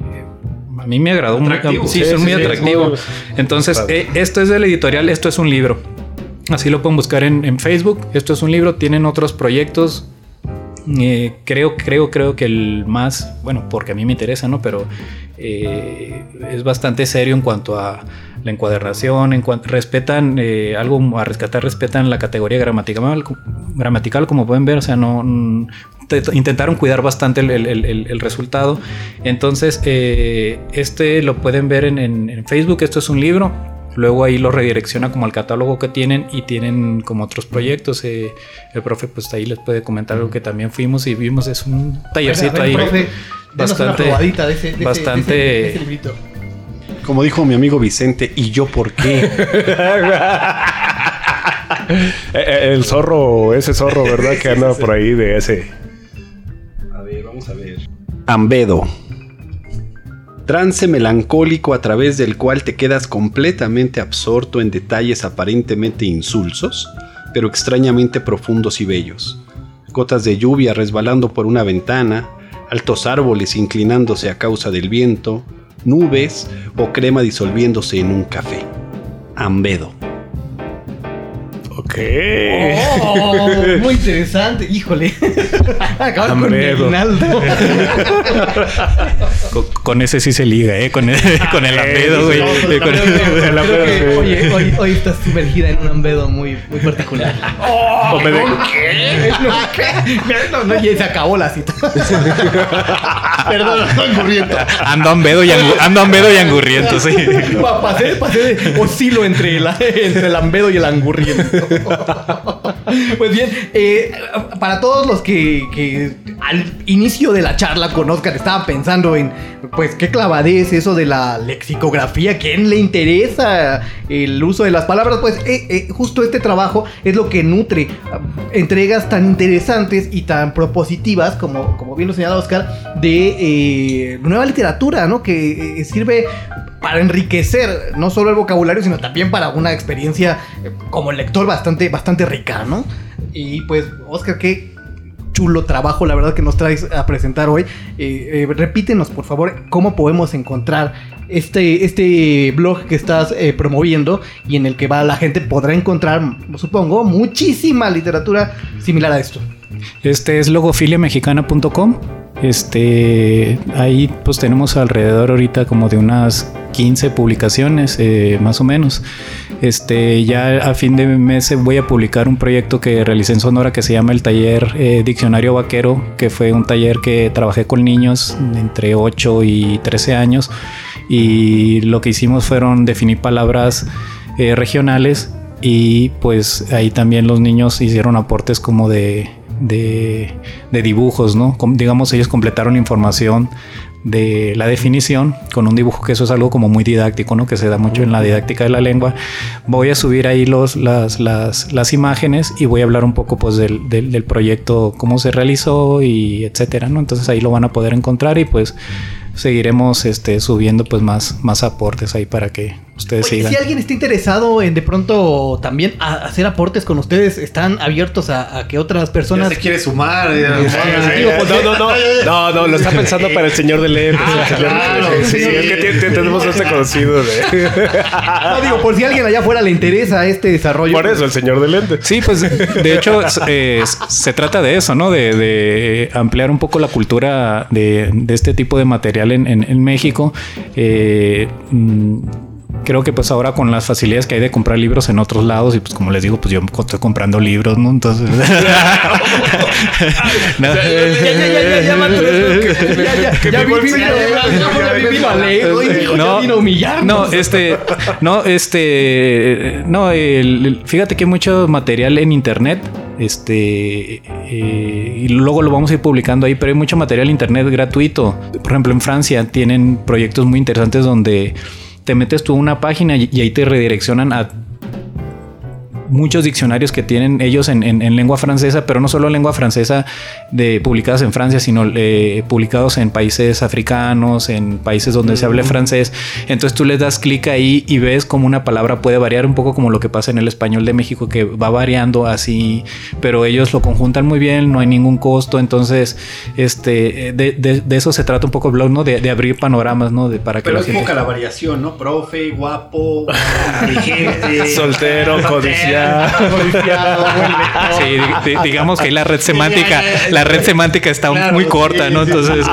a mí me agradó mucho. Sí, son muy atractivos. Entonces, esto es de la editorial, esto es un libro. Así lo pueden buscar en Facebook. Esto es un libro, tienen otros proyectos. Creo que el más, bueno, porque a mí me interesa, ¿no? Pero es bastante serio en cuanto a la encuadernación, respetan algo a rescatar, respetan la categoría gramatical, como pueden ver, o sea, no intentaron cuidar bastante el resultado. Entonces, este lo pueden ver en Facebook, esto es un libro. Luego ahí lo redirecciona como al catálogo que tienen y tienen como otros proyectos. El profe pues ahí les puede comentar algo que también fuimos y vimos. Es un tallercito ahí. Profe, bastante, una probadita de ese librito. Como dijo mi amigo Vicente, ¿y yo por qué? El zorro, ese zorro, ¿verdad? Que anda por ahí de ese. A ver, vamos a ver. Ambedo. Trance melancólico a través del cual te quedas completamente absorto en detalles aparentemente insulsos, pero extrañamente profundos y bellos. Gotas de lluvia resbalando por una ventana, altos árboles inclinándose a causa del viento, nubes o crema disolviéndose en un café. Ambedo. Ok. Oh, muy interesante. Híjole. Acabar con mi aguinaldo. Con ese sí se liga, ¿eh? Con el ambedo, güey. Hoy estás sumergida en un ambedo muy, muy particular. Oh, ¿qué? No, se acabó la cita. Perdón, ando angurriento. Ando ambedo y angurriento, sí. Pasé de oscilo entre el ambedo y el angurriento. Pues bien, para todos los que al inicio de la charla con Óscar estaban pensando en, pues, qué clavadez eso de la lexicografía, ¿quién le interesa el uso de las palabras? Pues justo este trabajo es lo que nutre entregas tan interesantes y tan propositivas, como bien lo señala Óscar, de nueva literatura, ¿no? Que sirve para enriquecer no solo el vocabulario, sino también para una experiencia como lector bastante rica, ¿no? Y pues, Óscar, qué chulo trabajo, la verdad, que nos traes a presentar hoy. Repítenos, por favor, cómo podemos encontrar este blog que estás promoviendo y en el que va la gente podrá encontrar, supongo, muchísima literatura similar a esto. Este es logofiliamexicana.com. Ahí pues tenemos alrededor ahorita como de unas 15 publicaciones, más o menos. Ya a fin de mes voy a publicar un proyecto que realicé en Sonora que se llama el taller Diccionario Vaquero, que fue un taller que trabajé con niños entre 8 y 13 años, y lo que hicimos fueron definir palabras regionales, y pues ahí también los niños hicieron aportes como de dibujos, ¿no? Digamos, ellos completaron información de la definición con un dibujo, que eso es algo como muy didáctico, ¿no? Que se da mucho en la didáctica de la lengua. Voy a subir ahí las imágenes y voy a hablar un poco pues del proyecto, cómo se realizó y etcétera, ¿no? Entonces ahí lo van a poder encontrar y pues seguiremos subiendo pues más aportes ahí para que ustedes sigan. Si alguien está interesado en de pronto también hacer aportes con ustedes, ¿están abiertos a que otras personas... Ya se quiere sumar? No, lo está pensando para el señor de leer. Sí, es que tenemos este conocido. No, digo, por si alguien allá afuera le interesa este desarrollo. Por eso, el señor de lente. Sí, pues de hecho se trata de eso, ¿no? De ampliar un poco la cultura de este tipo de material en México. Creo que pues ahora con las facilidades que hay de comprar libros en otros lados, y pues como les digo, pues yo estoy comprando libros, ¿no? Entonces fíjate que hay mucho material en internet. Y luego lo vamos a ir publicando ahí, pero hay mucho material en internet gratuito. Por ejemplo, en Francia tienen proyectos muy interesantes donde te metes tú a una página y ahí te redireccionan a muchos diccionarios que tienen ellos en lengua francesa, pero no solo lengua francesa publicados en Francia, sino publicados en países africanos, en países donde se hable francés. Entonces tú les das clic ahí y ves cómo una palabra puede variar, un poco como lo que pasa en el español de México, que va variando así, pero ellos lo conjuntan muy bien, no hay ningún costo. Entonces de eso se trata un poco el blog, ¿no? De abrir panoramas, ¿no? Para que pero la es gente... poca la variación, ¿no? Profe, guapo, inteligente, soltero, codiciado. Sí, digamos que la red semántica, está claro, muy corta, ¿no? Entonces,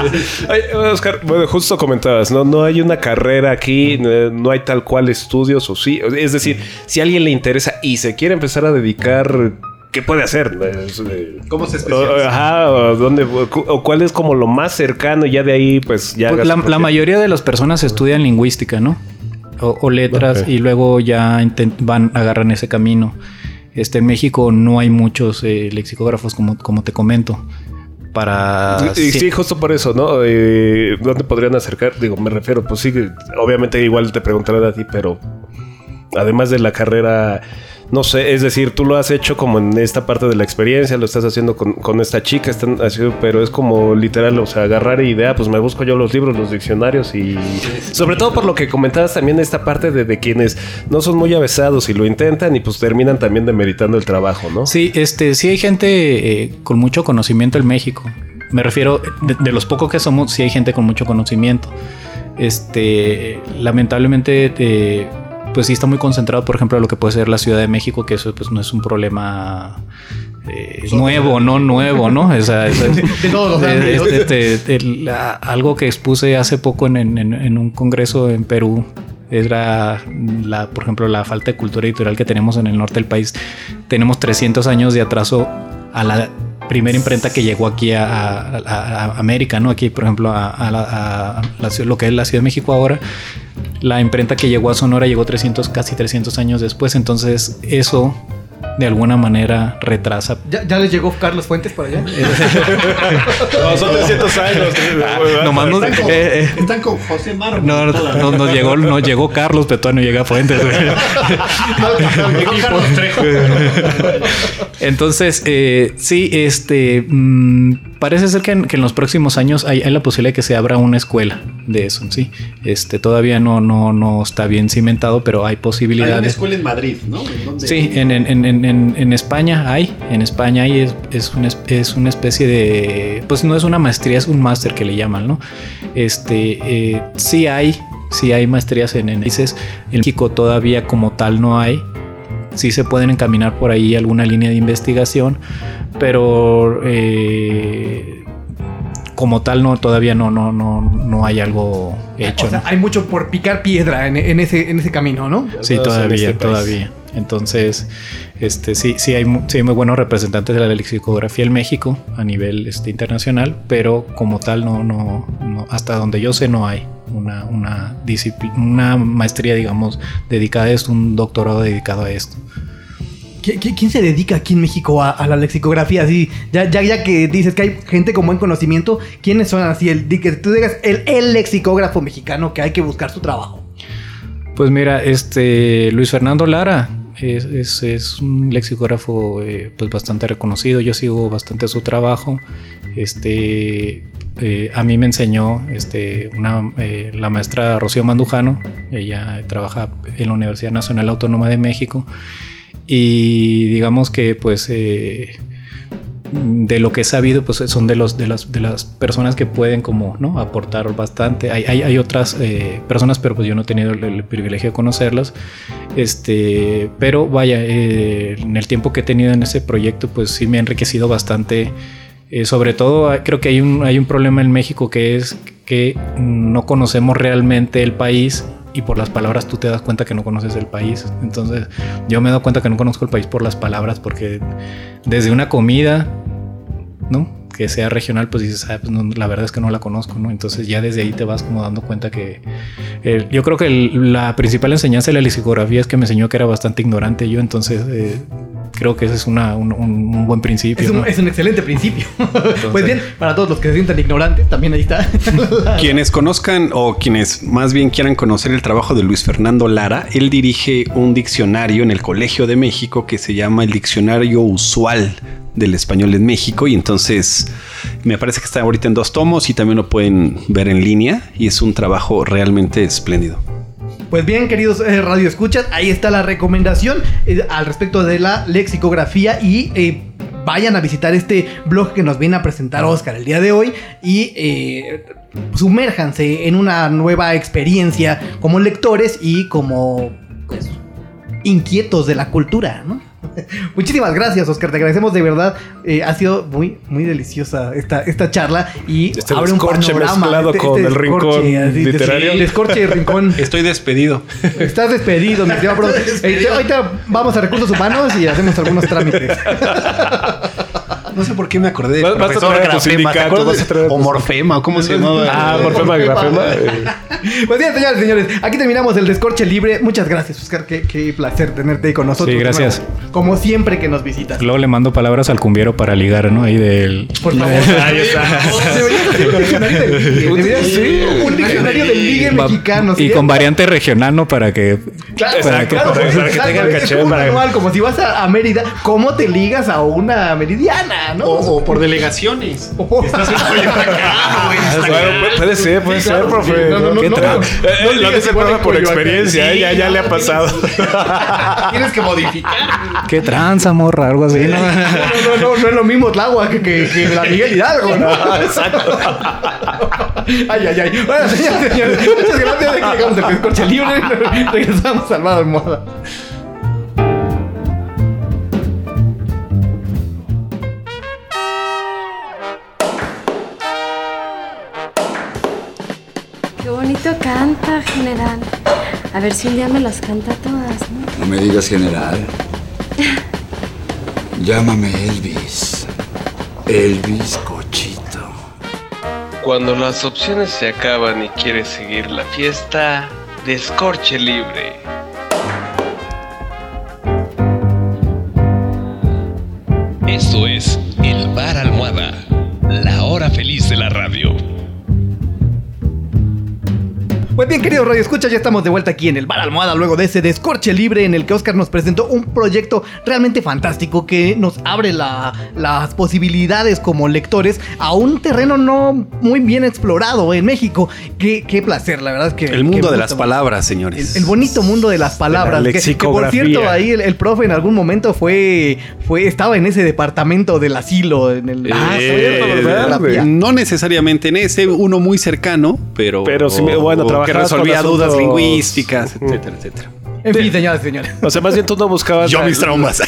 Óscar, bueno, justo comentabas, no hay una carrera aquí, no hay tal cual estudios, o sí, es decir, si a alguien le interesa y se quiere empezar a dedicar, ¿qué puede hacer? ¿Cómo se especializa? Ajá, ¿dónde, o cuál es como lo más cercano? Ya de ahí, pues ya. La mayoría de las personas estudian lingüística, ¿no? O letras, okay. Y luego ya agarran ese camino. En México no hay muchos lexicógrafos, como te comento. Sí, justo por eso, ¿no? ¿Dónde podrían acercar? Digo, me refiero, pues sí, obviamente igual te preguntarán a ti, pero además de la carrera, no sé, es decir, tú lo has hecho como en esta parte de la experiencia, lo estás haciendo con esta chica, pero es como literal, o sea, agarrar idea, pues me busco yo los libros, los diccionarios y... Sobre todo por lo que comentabas también esta parte de quienes no son muy avesados y lo intentan y pues terminan también demeritando el trabajo, ¿no? Sí, sí hay gente con mucho conocimiento en México. Me refiero, de los pocos que somos, sí hay gente con mucho conocimiento. Lamentablemente... pues sí está muy concentrado, por ejemplo, a lo que puede ser la Ciudad de México, que eso pues no es un problema nuevo, ¿no? Algo que expuse hace poco en un congreso en Perú era, por ejemplo, la falta de cultura editorial que tenemos en el norte del país. Tenemos 300 años de atraso a la primera imprenta que llegó aquí a América, ¿no? Aquí, por ejemplo, lo que es la Ciudad de México ahora. La imprenta que llegó a Sonora llegó casi 300 años después. Entonces eso de alguna manera retrasa. ¿Ya les llegó Carlos Fuentes para allá? No, son 300 años. Nomás están con José Mar. No llegó Carlos, pero todavía no llega Fuentes. Entonces, sí, parece ser que en los próximos años hay la posibilidad de que se abra una escuela de eso, ¿sí? Todavía no está bien cimentado, pero hay posibilidades. Hay una escuela en Madrid, ¿no? Sí, en España hay. En España hay, es una especie de... Pues no es una maestría, es un máster que le llaman, ¿no? Sí hay maestrías en países. En México todavía como tal no hay. Sí se pueden encaminar por ahí alguna línea de investigación, pero como tal todavía no hay algo hecho. O sea, ¿no? Hay mucho por picar piedra en ese camino, ¿no? Sí, todavía. Entonces, sí hay muy buenos representantes de la lexicografía en México a nivel internacional, pero como tal no hasta donde yo sé no hay. Una disciplina, una maestría, digamos, dedicada a esto, un doctorado dedicado a esto. ¿Quién se dedica aquí en México a la lexicografía? Así, ya que dices que hay gente con buen conocimiento, ¿quiénes son así? Que tú digas el lexicógrafo mexicano que hay que buscar su trabajo. Pues mira, Luis Fernando Lara es un lexicógrafo pues bastante reconocido. Yo sigo bastante su trabajo. A mí me enseñó la maestra Rocío Mandujano. Ella trabaja en la Universidad Nacional Autónoma de México y digamos que pues de lo que he sabido pues son de las personas que pueden como no aportar bastante. Hay otras personas, pero pues yo no he tenido el privilegio de conocerlas, pero vaya, en el tiempo que he tenido en ese proyecto pues sí me ha enriquecido bastante. Sobre todo creo que hay un problema en México, que es que no conocemos realmente el país y por las palabras tú te das cuenta que no conoces el país. Entonces yo me he dado cuenta que no conozco el país por las palabras, porque desde una comida, ¿no? que sea regional, pues dices, ah, pues no, la verdad es que no la conozco, ¿no? Entonces ya desde ahí te vas como dando cuenta que yo creo que la principal enseñanza de la lexicografía es que me enseñó que era bastante ignorante yo, entonces creo que ese es un buen principio. Es un, ¿no? Es un excelente principio. Entonces, pues bien, para todos los que se sientan ignorantes, también ahí está. Quienes conozcan o quienes más bien quieran conocer el trabajo de Luis Fernando Lara, él dirige un diccionario en el Colegio de México que se llama el Diccionario Usual del Español en México, y entonces me parece que está ahorita en 2 tomos y también lo pueden ver en línea, y es un trabajo realmente espléndido. Pues bien, queridos radioescuchas, ahí está la recomendación al respecto de la lexicografía, y vayan a visitar este blog que nos viene a presentar Óscar el día de hoy y sumérjanse en una nueva experiencia como lectores y como pues, inquietos de la cultura, ¿no? Muchísimas gracias, Óscar, te agradecemos de verdad, ha sido muy, muy deliciosa esta charla y este abre un panorama mezclado con el rincón literario. El escorche del rincón. Estoy despedido. Estás despedido, mi tío. Ahorita vamos a recursos humanos y hacemos algunos trámites. No sé por qué me acordé de profesor Grafema. ¿Te acuerdas de o Morfema? ¿Cómo se llamaba? Ah, Morfema, Grafema. Pues bien, señores, aquí terminamos el Descorche Libre. Muchas gracias, Óscar. Qué placer tenerte ahí con nosotros. Sí, gracias. Como siempre que nos visitas. Luego le mando palabras al cumbiero para ligar, ¿no? Ahí del... Por favor. Ahí está. Un diccionario del ligue mexicano. Y con variante regional, ¿no? Para que... Claro, para que tengan caché. Como si vas a Mérida, ¿cómo te ligas a una meridiana? ¿No? O por delegaciones. Estás Puede ser, profe. Lo dice el profe por experiencia, sí, ya le ha pasado. Tienes que modificar. Qué tranza, morra, algo así. No es lo mismo Tláhuac que la Miguel Hidalgo, ¿no? Exacto. Ay. Bueno, señores, muchas gracias. Llegamos al Descorche Libre. Regresamos al Mar Almohada. Canta, general. A ver si un día me las canta todas, ¿no? No me digas general. Llámame Elvis. Elvis Cochito. Cuando las opciones se acaban y quieres seguir la fiesta, Descorche Libre. Esto es El Bar Almohada, la hora feliz de la radio. Pues bien, queridos radioescuchas, ya estamos de vuelta aquí en el Bar Almohada luego de ese Descorche Libre en el que Óscar nos presentó un proyecto realmente fantástico que nos abre las posibilidades como lectores a un terreno no muy bien explorado en México. Qué placer, la verdad es que... El mundo de las palabras, señores. El bonito mundo de las palabras. La lexicografía. Que por cierto, ahí el profe en algún momento estaba en ese departamento del asilo. En el no necesariamente en ese, uno muy cercano, pero... Pero sí, bueno, que resolvía dudas lingüísticas, etcétera, etcétera. En fin, señoras y señores. O sea, más bien tú no buscabas... Yo mis traumas.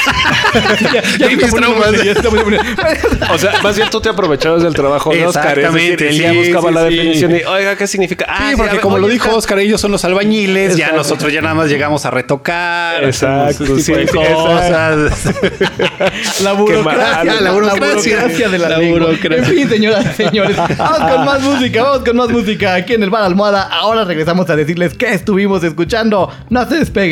O sea, más bien tú te aprovechabas del trabajo de Óscar. Exactamente. Él ya buscaba la definición de, oiga, ¿qué significa? Sí, porque como lo dijo Óscar, ellos son los albañiles. Ya nosotros ya nada más llegamos a retocar. Exacto. Cosas. La burocracia. La burocracia de la burocracia. En fin, señoras y señores. Vamos con más música. Aquí en el Bar Almohada. Ahora regresamos a decirles qué estuvimos escuchando. No se despeguen.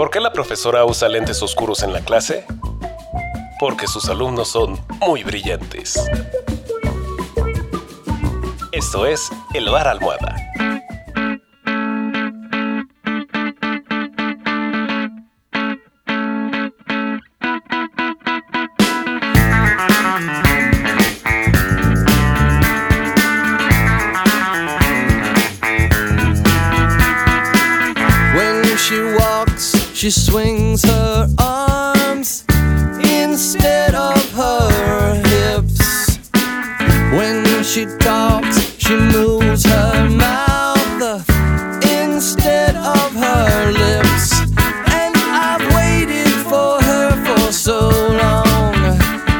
¿Por qué la profesora usa lentes oscuros en la clase? Porque sus alumnos son muy brillantes. Esto es El Bar Almohada. She swings her arms instead of her hips. When she talks, she moves her mouth instead of her lips. And I've waited for her for so long.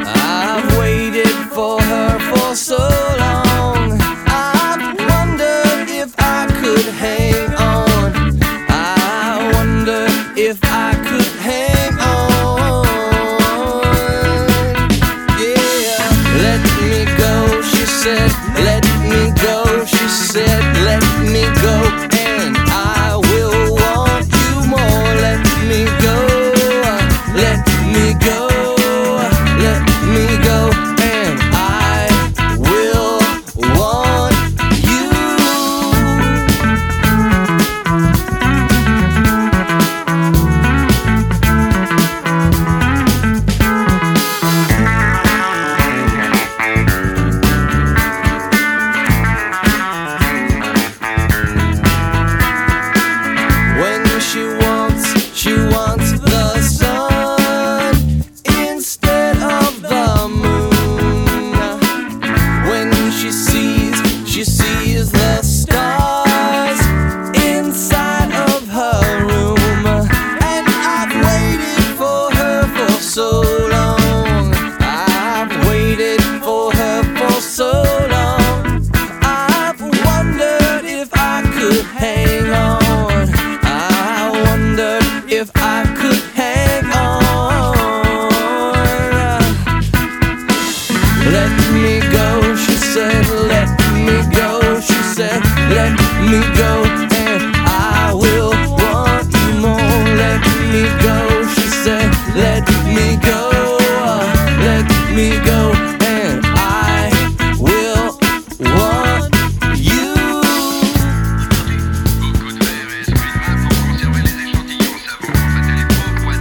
I've waited for her for so long. I wonder if I could hang on. I wonder if I could hang on, yeah. Let me go, she said. Let me go, she said. Let me go, and I will want you more. Let me go, let me go, let me go, and I will want you. When she wants the sun instead of the moon. When she sees the stars inside of her room. And I've waited for her for so long. I've waited for her for so long. I've wondered if I could hang on. I wondered if I could hang on. Let me go, she said. Let me go, she said. Let me go, and I will want you more. Let me go, she said. Let me go, let me go, and I will want you. Beaucoup de rêves, une main pour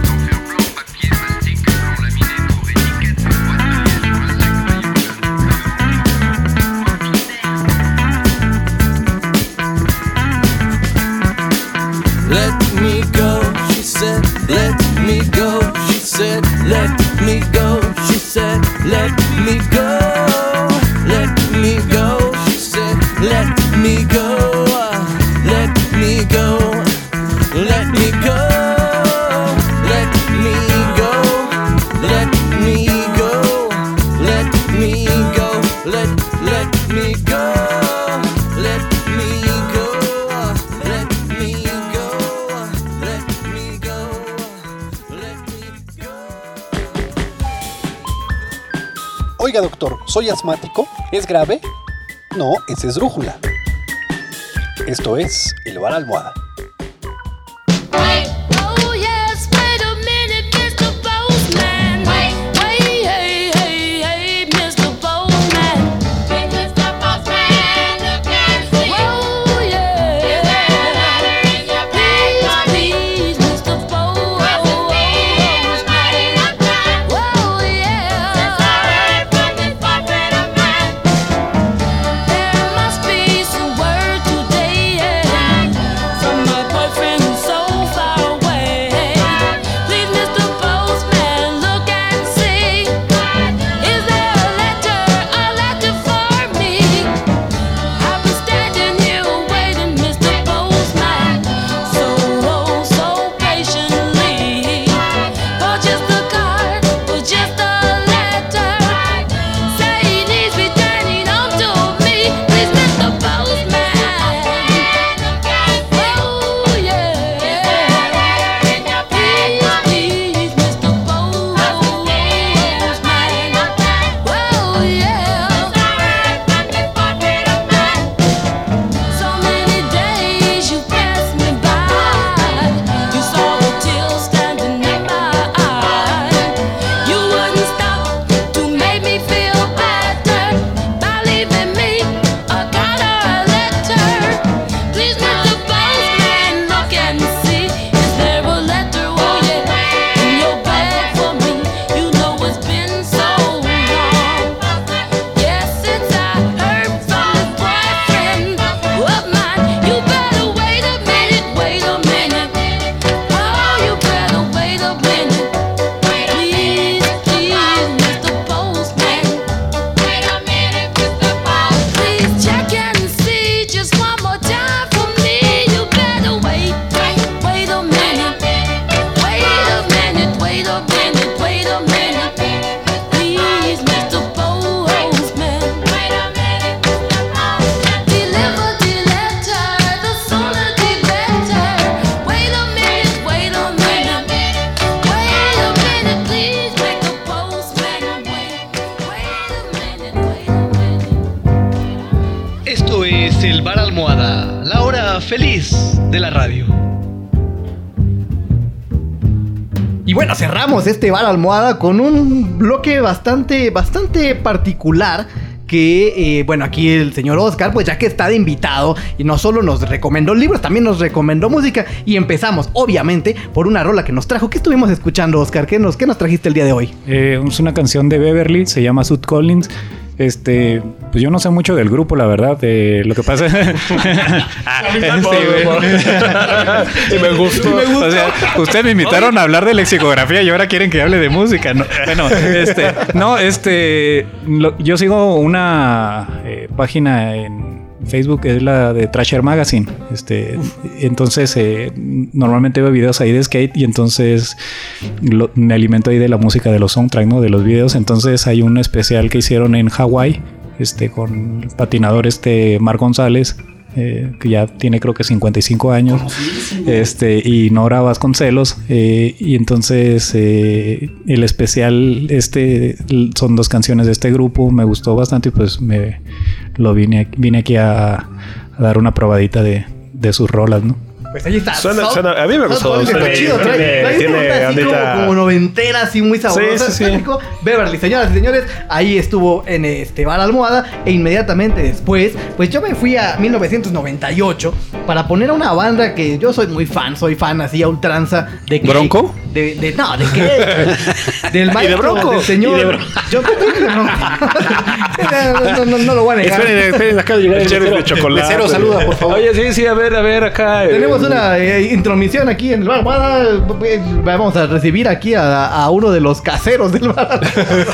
conserver les échantillons savons, pâte à l'époque, boîte en fer blanc, papier, plastique, blanc laminé pour étiquette, boîte papier sur un sac maillot jaune, Let me go, she said. Let me go, she said. Let me go, she said. Let me go, let me go, she said. Let me go, let me go, let me go, let me go, let me go, let me go, let me go, let me go, let me go, let me go, let me go. Oiga, doctor, ¿soy asmático? ¿Es grave? No, es esdrújula. Esto es El Bar Almohada. Wait, oh yes, wait a minute, Mr. Postman. Wait, wait, hey, hey, hey, Mr. Postman. Hey, Mr. Postman, look and see. Oh yeah, Is there a letter in your bag, honey? please, Mr. Postman. Not enough time. Oh It's yeah, alright from this portrait of mine. there must be some word today. Some feliz de la radio. Y bueno, cerramos este Bar Almohada con un bloque bastante particular. Que, bueno, aquí el señor Óscar, pues ya que está de invitado, y no solo nos recomendó libros, también nos recomendó música. Y empezamos, obviamente, por una rola que nos trajo. ¿Qué estuvimos escuchando, Óscar? ¿Qué nos trajiste el día de hoy? Es una canción de Beverly, se llama Sut Collins. Pues yo no sé mucho del grupo, la verdad. Lo que pasa y me gustó. O sea, ustedes me invitaron a hablar de lexicografía y ahora quieren que hable de música. No, bueno, yo sigo una página en Facebook, es la de Trasher Magazine. Entonces, normalmente veo videos ahí de skate y entonces me alimento ahí de la música de los soundtracks, ¿no? De los videos. Entonces, hay un especial que hicieron en Hawái, con el patinador Mar González, que ya tiene creo que 55 años, y Nora Vasconcelos, y entonces el especial son dos canciones de este grupo, me gustó bastante y pues vine aquí a dar una probadita de sus rolas, ¿no? Pues ahí está. Suena, a mí me gustó. Chido, trae andita como noventera, así muy sabrosa. Sí. Beverly, señoras y señores, ahí estuvo en este Bar Almohada. E inmediatamente después, pues yo me fui a 1998 para poner a una banda que yo soy muy fan. Soy fan así a ultranza de Cake. ¿Bronco? ¿De qué? Del maestro, de Bronco, del señor. Yo no lo voy a negar. Esperen, acá llegó el chero de chocolate. Mesero, saluda, por favor. Oye, sí, a ver, acá. Tenemos una intromisión aquí en el Bar Almohada. Vamos a recibir aquí a uno de los caseros del Bar Almohada.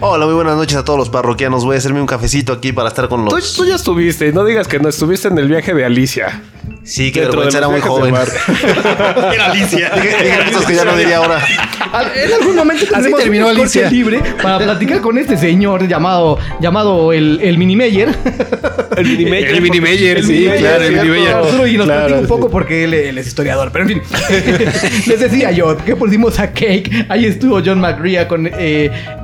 Hola, muy buenas noches a todos los parroquianos. Voy a hacerme un cafecito aquí para estar con los... Tú ya estuviste, no digas que no estuviste en el viaje de Alicia. Sí, que vergüenza, era muy joven. Era Alicia. Digan eso que ya no diría ahora. En algún momento tendremos un Alicia libre para platicar con este señor llamado el Minimeyer. El Minimeyer, sí, claro, el Minimeyer. Y nos platica un poco porque él es historiador. Pero en fin, les decía yo que pusimos a Cake. Ahí estuvo John McRae con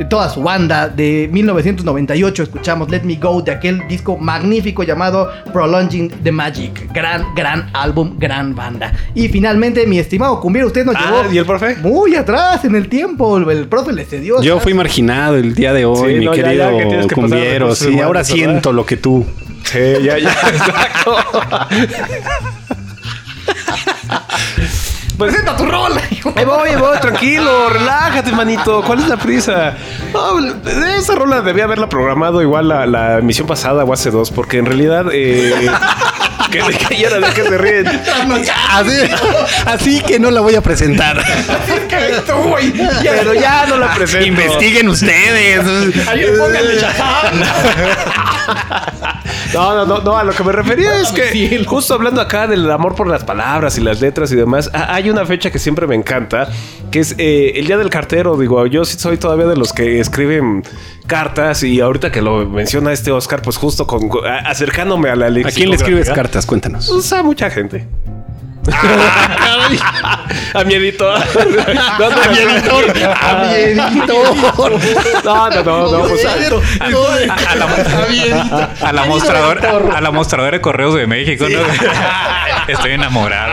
toda su banda de 1998. Escuchamos Let Me Go de aquel disco magnífico llamado Prolonging the Magic. Gran álbum, gran banda. Y finalmente, mi estimado Cumbiero, usted nos llevó... ¿Y el profe? Muy atrás en el tiempo. El profe le cedió. Yo fui marginado el día de hoy, sí, querido Cumbiero. Sí, ahora siento lo que tú. Sí, ya, exacto. Presenta tu rol. Ahí voy, tranquilo, relájate, manito. ¿Cuál es la prisa? Oh, esa rola debía haberla programado igual la emisión pasada o hace dos, porque en realidad... que ya no sé que se ríen. Así que no la voy a presentar. Pero ya no la presento. Investiguen ustedes. Ahí pónganle ya. No, a lo que me refería es que justo hablando acá del amor por las palabras y las letras y demás, hay una fecha que siempre me encanta, que es el día del cartero. Digo, yo sí soy todavía de los que escriben cartas y ahorita que lo menciona Óscar, pues justo acercándome a la lexicografía. ¿A quién le escribes cartas? Cuéntanos. O sea, mucha gente. A mi editor. A mi editor. No. A la mostradora de correos de México, sí. ¿No? Estoy enamorado.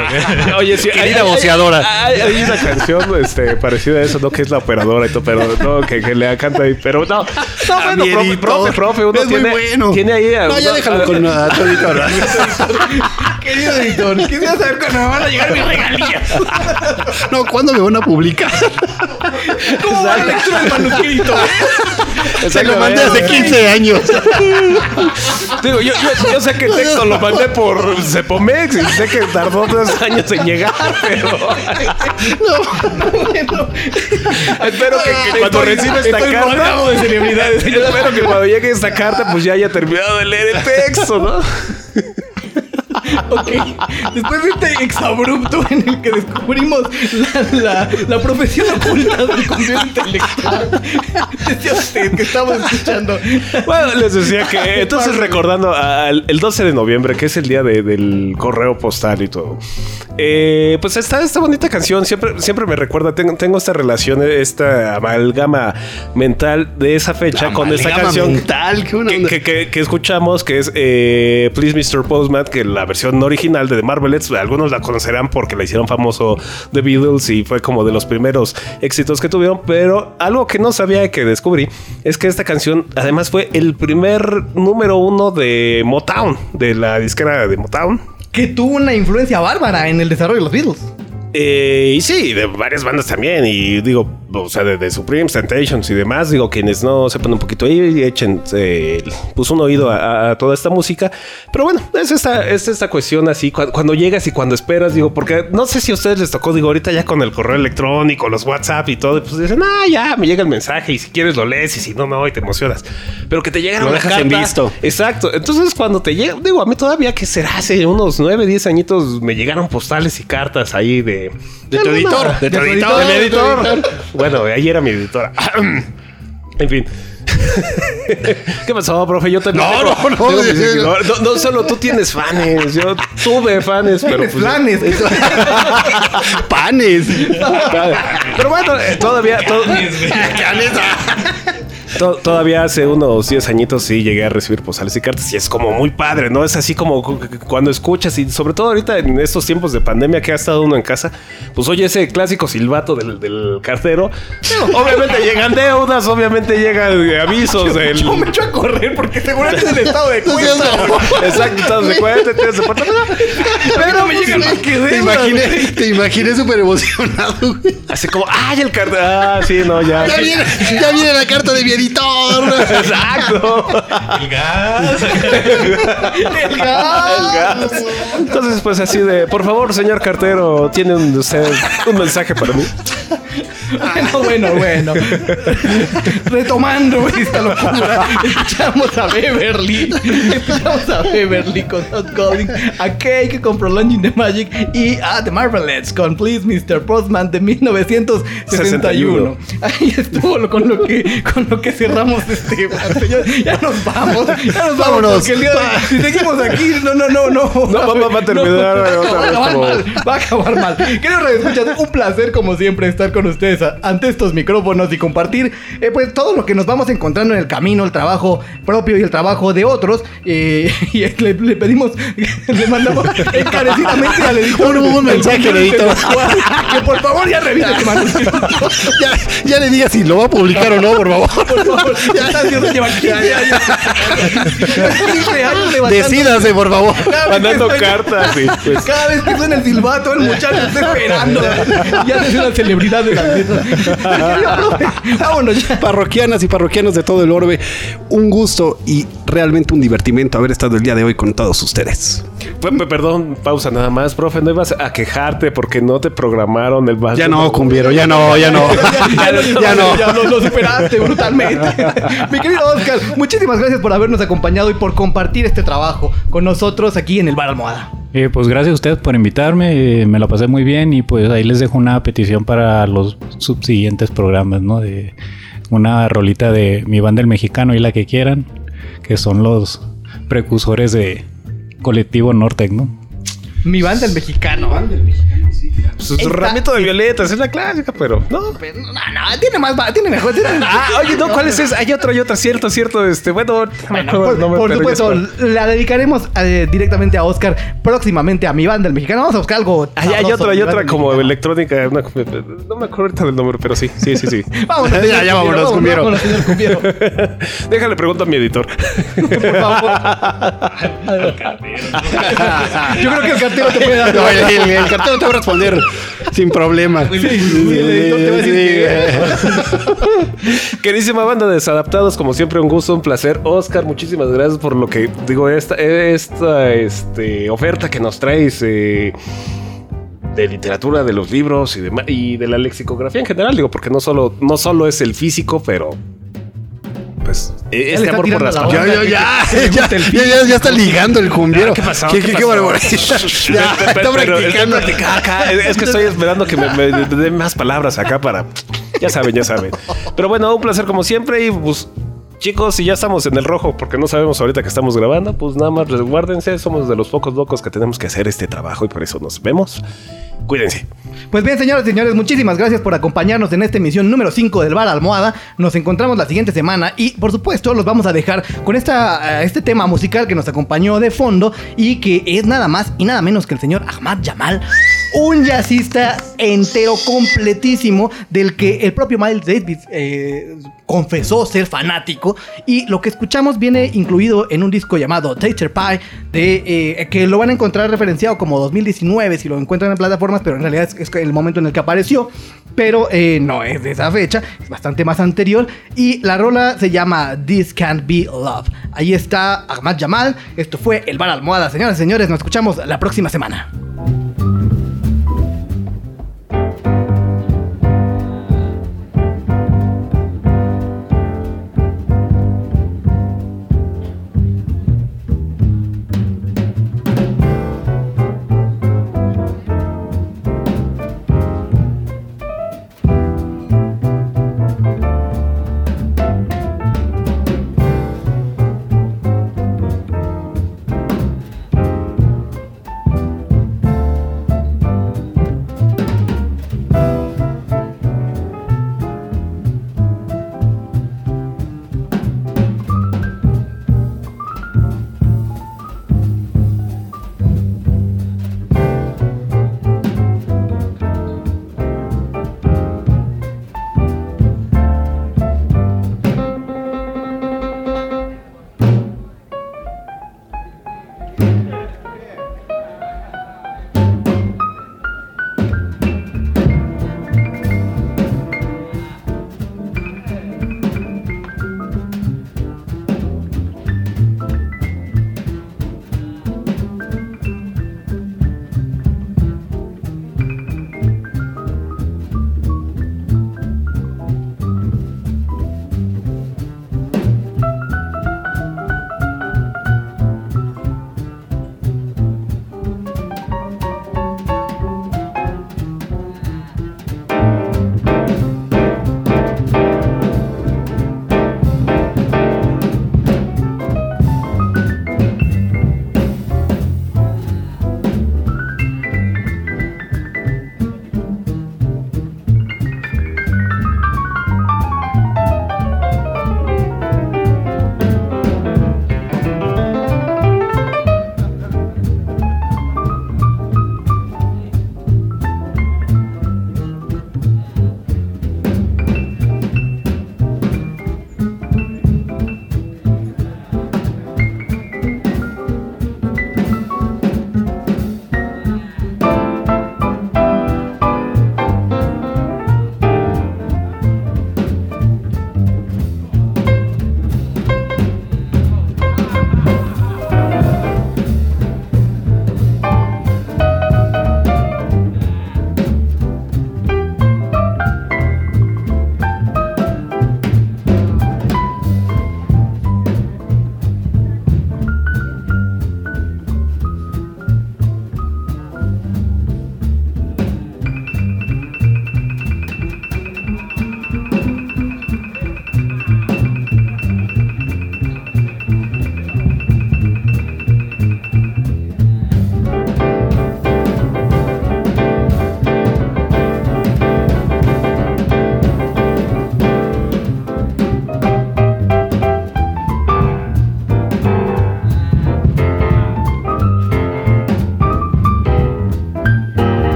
Oye, sí, hay una voceadora. Hay una canción parecida a eso, ¿no? Que es la operadora y todo, pero no, que le canta ahí. Pero no. No, bueno, profe, uno tiene. Bueno. Tiene ahí. No, ya déjalo con tu editor. Querido editor, quisiera saber cuándo me van a llegar mis regalías. No, ¿cuándo me van a publicar? ¿Cómo va la lectura del manuscrito? Se lo mandé hace 15 años. Digo, yo sé que el texto lo mandé por Cepomex y sé que tardó 2 años en llegar, pero... No. Espero que cuando reciba esta carta... de celebridades. Yo espero que cuando llegue esta carta, pues ya haya terminado de leer el texto, ¿no? Ok, después de este exabrupto en el que descubrimos la profesión oculta del contenido intelectual, decía usted que estamos escuchando. Bueno, les decía que entonces recordando el 12 de noviembre, que es el día del correo postal y todo, pues está esta bonita canción, siempre me recuerda, tengo esta relación, esta amalgama mental de esa fecha la con esta canción mental, que escuchamos, que es Please Mr. Postman, que la la versión original de The Marvelettes, algunos la conocerán porque la hicieron famoso The Beatles y fue como de los primeros éxitos que tuvieron, pero algo que no sabía, que descubrí, es que esta canción además fue el primer número 1 de Motown, de la disquera de Motown, que tuvo una influencia bárbara en el desarrollo de los Beatles. Y sí, de varias bandas también. Y digo, o sea, de Supreme, Temptations y demás. Digo, quienes no sepan un poquito ahí, echen pues un oído a toda esta música. Pero bueno, es esta cuestión así, cuando llegas y cuando esperas. Digo, porque no sé si a ustedes les tocó, digo, ahorita ya con el correo electrónico, los WhatsApp y todo, pues dicen, ya, me llega el mensaje y si quieres lo lees y si no, y te emocionas. Pero que te llegan, lo dejas en visto. Exacto, entonces cuando te llega, digo, a mí todavía, que será, hace unos 9, 10 añitos me llegaron postales y cartas ahí de tu editor. Bueno, ahí era mi editora. En fin. ¿Qué pasó, profe? Yo también. No, solo tú tienes fans. Yo tuve fans, pero pues, planes. Panes. Pero bueno, todavía hace unos 10 añitos sí llegué a recibir postales y cartas y es como muy padre, ¿no? Es así como cuando escuchas, y sobre todo ahorita en estos tiempos de pandemia que ha estado uno en casa, pues oye ese clásico silbato del cartero. Obviamente llegan deudas, obviamente llegan avisos. Yo me echo a correr porque seguramente es el estado de cuenta. Exacto, estado de cuenta, tienes de parte. Pero me llegan más que deudas. Te imaginé súper emocionado, güey. Así como, ¡ay, el cartero! Ah, sí, no, ya. Ya viene la carta de mi editor. Exacto. El gas. Entonces, pues así de, por favor, señor cartero, ¿tiene usted un mensaje para mí? Bueno. Retomando esta locura, escuchamos a Beverly con Sut Collins, a Cake con Prolonging the Magic y a The Marvelettes con Please Mr. Postman de 1961. Ahí estuvo con lo que cerramos este parte. Ya nos vamos. El día de, si seguimos aquí, no va a terminar. Va a acabar mal. Creo que escuchas, un placer como siempre estar con ustedes ante estos micrófonos y compartir pues todo lo que nos vamos encontrando en el camino, el trabajo propio y el trabajo de otros, y le pedimos, le mandamos encarecidamente al editor un mensaje al editor que por favor ya revise este manuscrito, ya le diga si lo va a publicar o no, por favor. Ya. Decídase, por favor, mandando cartas. Pues. Cada vez que suena el silbato, el muchacho está esperando, ya es una celebridad de la Vámonos ya. Parroquianas y parroquianos de todo el orbe, un gusto y realmente un divertimento haber estado el día de hoy con todos ustedes. Perdón, pausa nada más, profe, no ibas a quejarte porque no te programaron el vaso. Ya no, Cumbiero. Ya no. Ya lo superaste brutalmente. Mi querido Óscar, muchísimas gracias por habernos acompañado y por compartir este trabajo con nosotros aquí en el Bar Almohada. Pues gracias a ustedes por invitarme, me la pasé muy bien y pues ahí les dejo una petición para los subsiguientes programas, ¿no? De una rolita de Mi Banda el Mexicano y La Que Quieran, que son los precursores de Colectivo Nortec, ¿no? Mi Banda el Mexicano. Mi Banda el Mexicano, sí, claro. Su ramito de violetas, es la clásica, pero no, tiene mejor. Oye, no, ¿cuál es esa? Hay otra, cierto, por supuesto, la dedicaremos directamente a Óscar próximamente, a Mi Banda el Mexicano. Vamos a buscar algo. Hay otra como electrónica, una, no me acuerdo ahorita del nombre, pero sí. Vámonos, ya vámonos, Cumbiero. Déjale pregunta a mi editor. Por favor. Yo creo que el cartero te puede dar. El cartero te va a responder sin problema. Sí. Queridísima banda de Desadaptados, como siempre, un gusto, un placer. Óscar, muchísimas gracias por lo que digo, esta oferta que nos traes. De literatura, de los libros y demás, y de la lexicografía en general, digo, porque no solo es el físico, pero pues este amor por las palabras. Ya está ligando el Cumbiero. No, ¿qué pasó? ¿Qué barbaridad? Está practicando acá. Es que estoy esperando que me den más palabras acá para... Ya saben. Pero bueno, un placer como siempre y pues... Chicos, si ya estamos en el rojo, porque no sabemos ahorita que estamos grabando, pues nada más resguárdense. Somos de los pocos locos que tenemos que hacer este trabajo y por eso nos vemos. Cuídense. Pues bien, señoras y señores, muchísimas gracias por acompañarnos en esta emisión número 5 del Bar Almohada. Nos encontramos la siguiente semana y, por supuesto, los vamos a dejar con este tema musical que nos acompañó de fondo y que es nada más y nada menos que el señor Ahmad Jamal, un jazzista entero, completísimo, del que el propio Miles Davis confesó ser fanático. Y lo que escuchamos viene incluido en un disco llamado Taster Pie, que lo van a encontrar referenciado como 2019 si lo encuentran en plataformas, pero en realidad es el momento en el que apareció, pero no es de esa fecha, es bastante más anterior, y la rola se llama This Can't Be Love. Ahí está Ahmad Jamal. Esto fue El Bar Almohada, señoras y señores, nos escuchamos la próxima semana.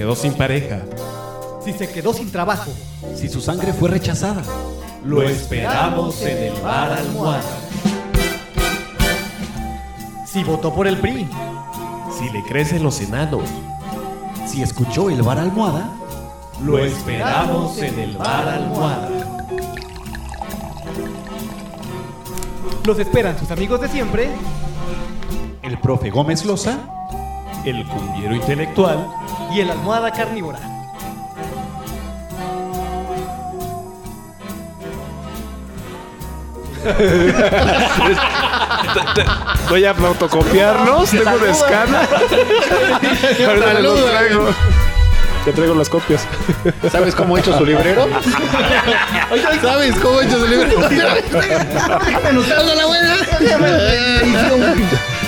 quedó sin pareja, si se quedó sin trabajo, si su sangre fue rechazada, lo esperamos en el bar Almohada. Si votó por el PRI, si le crecen los enanos, si escuchó el bar Almohada, lo esperamos en el bar Almohada. Los esperan sus amigos de siempre, el profe Gómez Loza, el cumbiero intelectual y el almohada carnívora. Voy a autocopiarnos, tengo un escáner. Ahorita los traigo. Te traigo las copias. ¿Sabes cómo he hecho su librero? ¿Sabes cómo he hecho su librero? ¡Nos la buena!